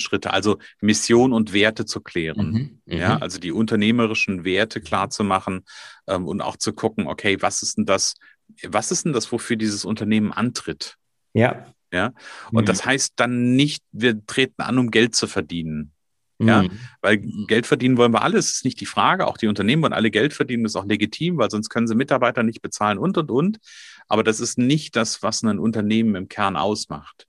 Schritte, also Mission und Werte zu klären, ja, also die unternehmerischen Werte klar zu machen und auch zu gucken, okay, was ist denn das, wofür dieses Unternehmen antritt? Ja, und das heißt dann nicht, wir treten an, um Geld zu verdienen. Ja, weil Geld verdienen wollen wir alle, das ist nicht die Frage. Auch die Unternehmen wollen alle Geld verdienen, das ist auch legitim, weil sonst können sie Mitarbeiter nicht bezahlen und. Aber das ist nicht das, was ein Unternehmen im Kern ausmacht.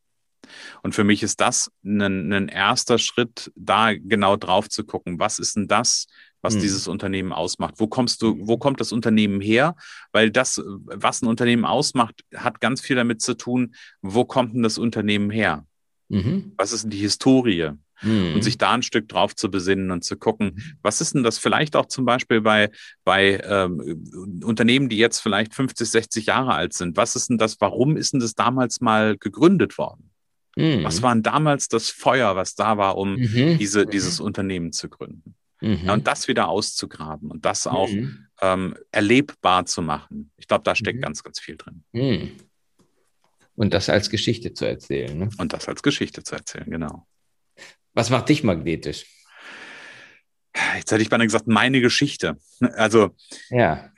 Und für mich ist das ein erster Schritt, da genau drauf zu gucken. Was ist denn das, was dieses Unternehmen ausmacht. Wo kommt das Unternehmen her? Weil das, was ein Unternehmen ausmacht, hat ganz viel damit zu tun, wo kommt denn das Unternehmen her? Mhm. Was ist denn die Historie? Mhm. Und sich da ein Stück drauf zu besinnen und zu gucken, was ist denn das vielleicht auch zum Beispiel bei Unternehmen, die jetzt vielleicht 50, 60 Jahre alt sind? Was ist denn das, warum ist denn das damals mal gegründet worden? Mhm. Was war denn damals das Feuer, was da war, um dieses Unternehmen zu gründen? Ja, und das wieder auszugraben und das auch erlebbar zu machen. Ich glaube, da steckt ganz, ganz viel drin. Und das als Geschichte zu erzählen. Ne? Und das als Geschichte zu erzählen, genau. Was macht dich magnetisch? Jetzt hätte ich beinahe gesagt, meine Geschichte. Also, ja.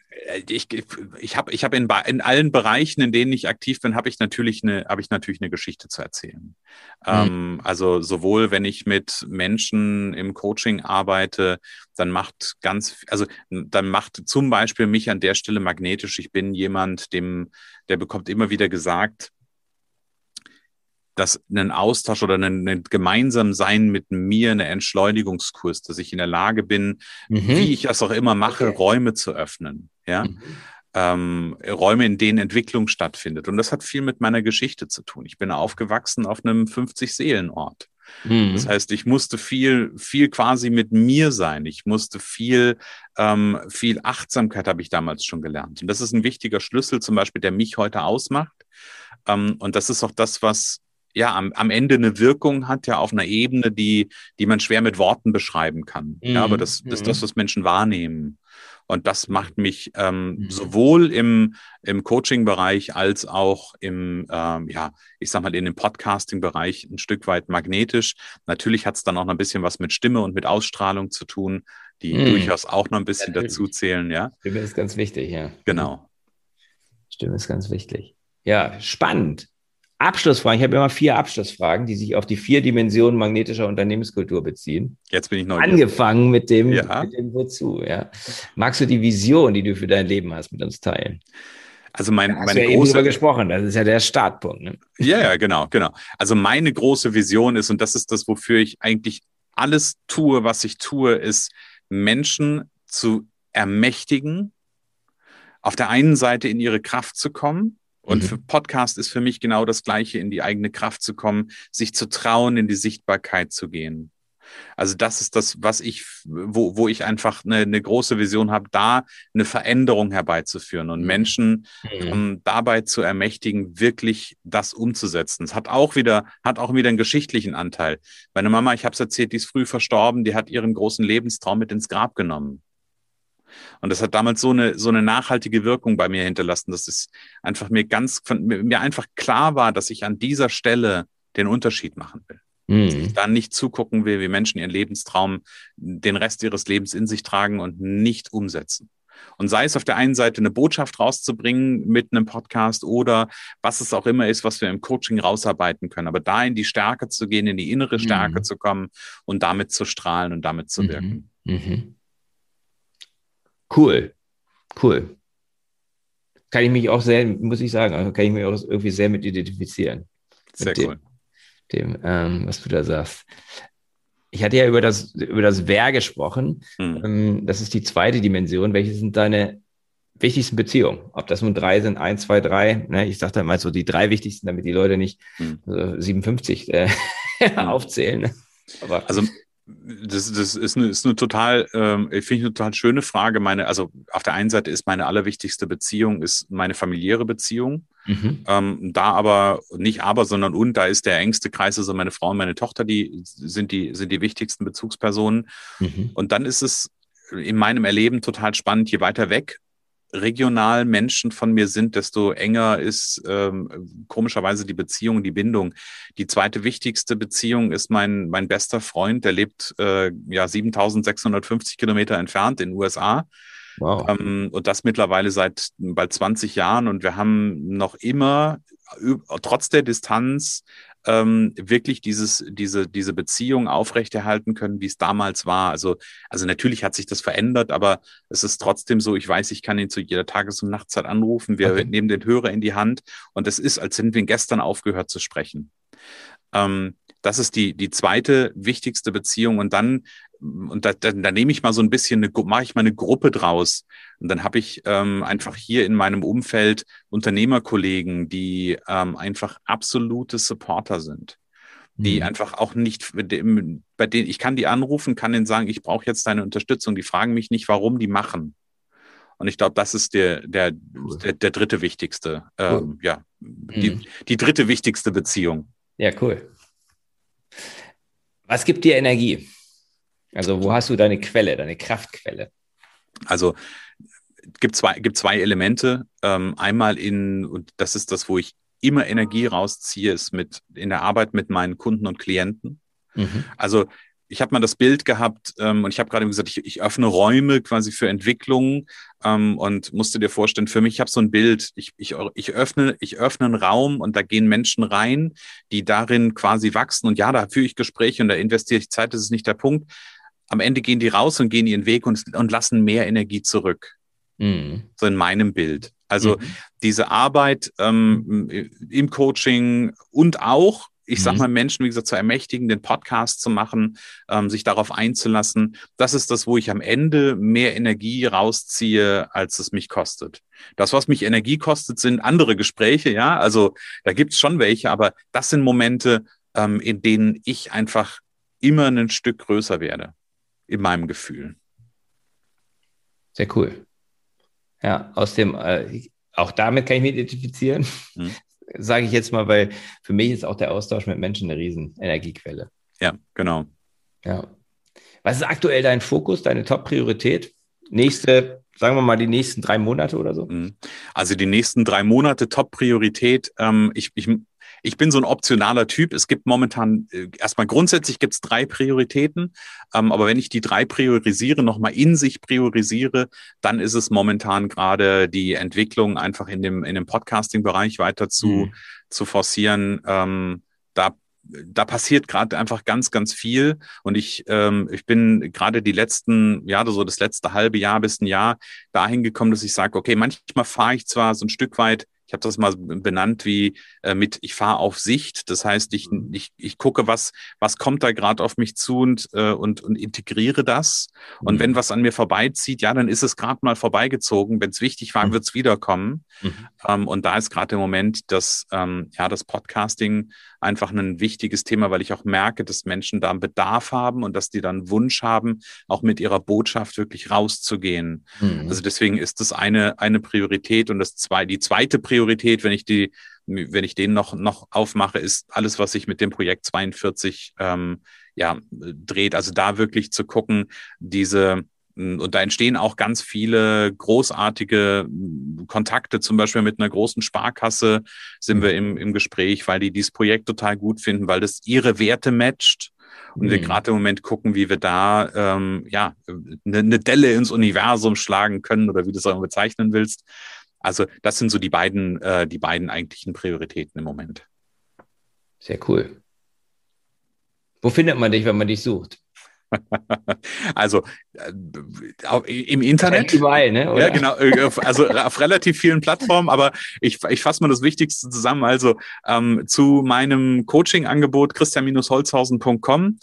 Ich hab in allen Bereichen, in denen ich aktiv bin, habe ich natürlich eine Geschichte zu erzählen. Also sowohl, wenn ich mit Menschen im Coaching arbeite, dann macht zum Beispiel mich an der Stelle magnetisch. Ich bin jemand, der bekommt immer wieder gesagt, dass ein Austausch oder ein gemeinsam Sein mit mir eine Entschleunigungskurs, dass ich in der Lage bin, wie ich das auch immer mache, Räume zu öffnen. Ja? Räume, in denen Entwicklung stattfindet. Und das hat viel mit meiner Geschichte zu tun. Ich bin aufgewachsen auf einem 50-Seelen-Ort. Das heißt, ich musste viel quasi mit mir sein. Ich musste viel Achtsamkeit habe ich damals schon gelernt. Und das ist ein wichtiger Schlüssel zum Beispiel, der mich heute ausmacht. Und das ist auch das, was am Ende eine Wirkung hat, ja, auf einer Ebene, die man schwer mit Worten beschreiben kann. Ja, aber das ist das, was Menschen wahrnehmen. Und das macht mich sowohl im Coaching-Bereich als auch in dem Podcasting-Bereich ein Stück weit magnetisch. Natürlich hat es dann auch noch ein bisschen was mit Stimme und mit Ausstrahlung zu tun, die durchaus auch noch ein bisschen dazu zählen, ja. Stimme ist ganz wichtig, ja. Genau. Stimme ist ganz wichtig. Ja, spannend. Abschlussfragen. Ich habe immer 4 Abschlussfragen, die sich auf die 4 Dimensionen magnetischer Unternehmenskultur beziehen. Jetzt bin ich neugierig. Angefangen mit dem Wozu. Ja. Magst du die Vision, die du für dein Leben hast, mit uns teilen? Also hast du eben drüber gesprochen, das ist ja der Startpunkt. Ne? Ja, genau. Also meine große Vision ist, und das ist das, wofür ich eigentlich alles tue, was ich tue, ist, Menschen zu ermächtigen, auf der einen Seite in ihre Kraft zu kommen. Und für Podcast ist für mich genau das Gleiche, in die eigene Kraft zu kommen, sich zu trauen, in die Sichtbarkeit zu gehen. Also das ist das, was wo ich einfach eine große Vision habe, da eine Veränderung herbeizuführen und Menschen dabei zu ermächtigen, wirklich das umzusetzen. Es hat auch wieder einen geschichtlichen Anteil. Meine Mama, ich habe es erzählt, die ist früh verstorben, die hat ihren großen Lebenstraum mit ins Grab genommen. Und das hat damals so eine nachhaltige Wirkung bei mir hinterlassen, dass es einfach mir einfach klar war, dass ich an dieser Stelle den Unterschied machen will. Dass ich dann nicht zugucken will, wie Menschen ihren Lebenstraum, den Rest ihres Lebens in sich tragen und nicht umsetzen. Und sei es auf der einen Seite eine Botschaft rauszubringen mit einem Podcast oder was es auch immer ist, was wir im Coaching rausarbeiten können. Aber da in die Stärke zu gehen, in die innere Stärke zu kommen und damit zu strahlen und damit zu wirken. Cool. Kann ich mich auch sehr, muss ich sagen, irgendwie sehr mit identifizieren. Sehr cool, was du da sagst. Ich hatte ja über das Wer gesprochen. Das ist die zweite Dimension. Welche sind deine wichtigsten Beziehungen? Ob das nun 3 sind, 1, 2, 3. Ne? Ich sage dann mal so die 3 wichtigsten, damit die Leute nicht 57 aufzählen. Aber das ist eine total, finde ich, eine total schöne Frage. Also auf der einen Seite ist meine allerwichtigste Beziehung ist meine familiäre Beziehung. Da aber, nicht aber, sondern und, da ist der engste Kreis, also meine Frau und meine Tochter, die sind die wichtigsten Bezugspersonen. Und dann ist es in meinem Erleben total spannend, je weiter weg regional Menschen von mir sind, desto enger ist komischerweise die Beziehung, die Bindung. Die zweite wichtigste Beziehung ist mein bester Freund, der lebt 7.650 Kilometer entfernt in den USA. Wow. Und das mittlerweile seit bald 20 Jahren. Und wir haben noch immer, trotz der Distanz, wirklich diese Beziehung aufrechterhalten können, wie es damals war. Also natürlich hat sich das verändert, aber es ist trotzdem so, ich weiß, ich kann ihn zu jeder Tages- und Nachtzeit anrufen. Wir nehmen den Hörer in die Hand und es ist, als hätten wir gestern aufgehört zu sprechen. Das ist die zweite wichtigste Beziehung. Und dann, da nehme ich mal so ein bisschen, mache ich mal eine Gruppe draus. Und dann habe ich einfach hier in meinem Umfeld Unternehmerkollegen, die einfach absolute Supporter sind. Die einfach auch nicht, bei denen ich kann die anrufen, kann denen sagen, ich brauche jetzt deine Unterstützung. Die fragen mich nicht, warum, die machen. Und ich glaube, das ist der dritte wichtigste, cool. Ja, die dritte wichtigste Beziehung. Ja, cool. Was gibt dir Energie? Also wo hast du deine Quelle, deine Kraftquelle? Also es gibt zwei Elemente. Einmal und das ist das, wo ich immer Energie rausziehe, ist in der Arbeit mit meinen Kunden und Klienten. Mhm. Also ich habe mal das Bild gehabt und ich habe gerade gesagt, ich öffne Räume quasi für Entwicklungen und musste dir vorstellen, für mich, ich habe so ein Bild, ich öffne einen Raum und da gehen Menschen rein, die darin quasi wachsen und ja, da führe ich Gespräche und da investiere ich Zeit, das ist nicht der Punkt. Am Ende gehen die raus und gehen ihren Weg und lassen mehr Energie zurück. Mhm. So in meinem Bild. Also diese Arbeit im Coaching und auch, ich sag mal, Menschen, wie gesagt, zu ermächtigen, den Podcast zu machen, sich darauf einzulassen. Das ist das, wo ich am Ende mehr Energie rausziehe, als es mich kostet. Das, was mich Energie kostet, sind andere Gespräche, ja. Also da gibt es schon welche, aber das sind Momente, in denen ich einfach immer ein Stück größer werde, in meinem Gefühl. Sehr cool. Ja, auch damit kann ich mich identifizieren. Sage ich jetzt mal, weil für mich ist auch der Austausch mit Menschen eine riesen Energiequelle. Ja, genau. Ja. Was ist aktuell dein Fokus, deine Top-Priorität? Sagen wir mal, die nächsten 3 Monate oder so? Also die nächsten 3 Monate Top-Priorität. Ich bin so ein optionaler Typ. Es gibt momentan, erstmal grundsätzlich gibt es 3 Prioritäten. Aber wenn ich die 3 priorisiere, nochmal in sich priorisiere, dann ist es momentan gerade die Entwicklung einfach in dem Podcasting-Bereich weiter zu forcieren. Da passiert gerade einfach ganz, ganz viel. Und ich bin gerade das letzte halbe Jahr bis ein Jahr dahin gekommen, dass ich sage, okay, manchmal fahre ich zwar so ein Stück weit, ich habe das mal benannt ich fahre auf Sicht. Das heißt, ich gucke, was kommt da gerade auf mich zu und integriere das. Und wenn was an mir vorbeizieht, ja, dann ist es gerade mal vorbeigezogen. Wenn es wichtig war, wird es wiederkommen. Und da ist gerade im Moment das Podcasting einfach ein wichtiges Thema, weil ich auch merke, dass Menschen da einen Bedarf haben und dass die dann Wunsch haben, auch mit ihrer Botschaft wirklich rauszugehen. Also deswegen ist das eine Priorität und die zweite Priorität, wenn ich den noch aufmache, ist alles, was sich mit dem Projekt 42 dreht. Also da wirklich zu gucken, und da entstehen auch ganz viele großartige Kontakte, zum Beispiel mit einer großen Sparkasse sind wir im Gespräch, weil die dieses Projekt total gut finden, weil das ihre Werte matcht. Und wir gerade im Moment gucken, wie wir da eine Delle ins Universum schlagen können oder wie du es auch immer bezeichnen willst. Also das sind so die beiden eigentlichen Prioritäten im Moment. Sehr cool. Wo findet man dich, wenn man dich sucht? Also im Internet. Überall, ne? Oder? Ja, genau. Also auf relativ vielen Plattformen, aber ich fasse mal das Wichtigste zusammen. Also zu meinem Coaching-Angebot christian-holzhausen.com.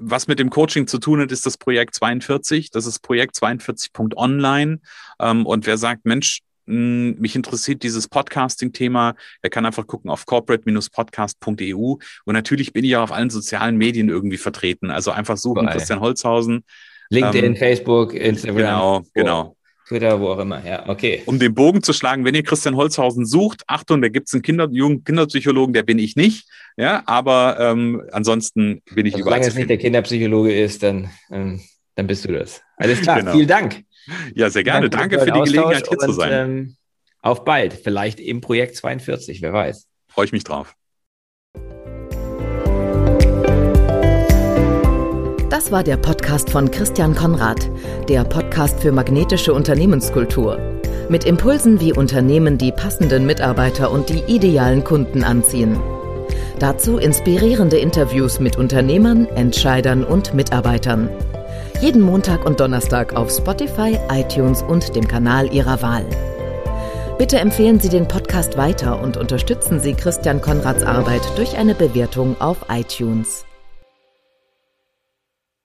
Was mit dem Coaching zu tun hat, ist das Projekt 42. Das ist Projekt 42.online. Und wer sagt, Mensch, mich interessiert dieses Podcasting-Thema, der kann einfach gucken auf corporate-podcast.eu. Und natürlich bin ich auch auf allen sozialen Medien irgendwie vertreten. Also einfach suchen, Christian Holzhausen. LinkedIn, Facebook, Instagram. Genau. Twitter, wo auch immer, ja, okay. Um den Bogen zu schlagen, wenn ihr Christian Holzhausen sucht, Achtung, da gibt es einen Kinderpsychologen, der bin ich nicht, ja, aber ansonsten bin ich überall. Solange es nicht der Kinderpsychologe ist, dann bist du das. Alles klar, genau. Vielen Dank. Ja, sehr gerne. Danke für die Gelegenheit, hier zu sein. Auf bald, vielleicht im Projekt 42, wer weiß. Freue ich mich drauf. Das war der Podcast von Christian Konrad, der Podcast für magnetische Unternehmenskultur. Mit Impulsen, wie Unternehmen die passenden Mitarbeiter und die idealen Kunden anziehen. Dazu inspirierende Interviews mit Unternehmern, Entscheidern und Mitarbeitern. Jeden Montag und Donnerstag auf Spotify, iTunes und dem Kanal Ihrer Wahl. Bitte empfehlen Sie den Podcast weiter und unterstützen Sie Christian Konrads Arbeit durch eine Bewertung auf iTunes.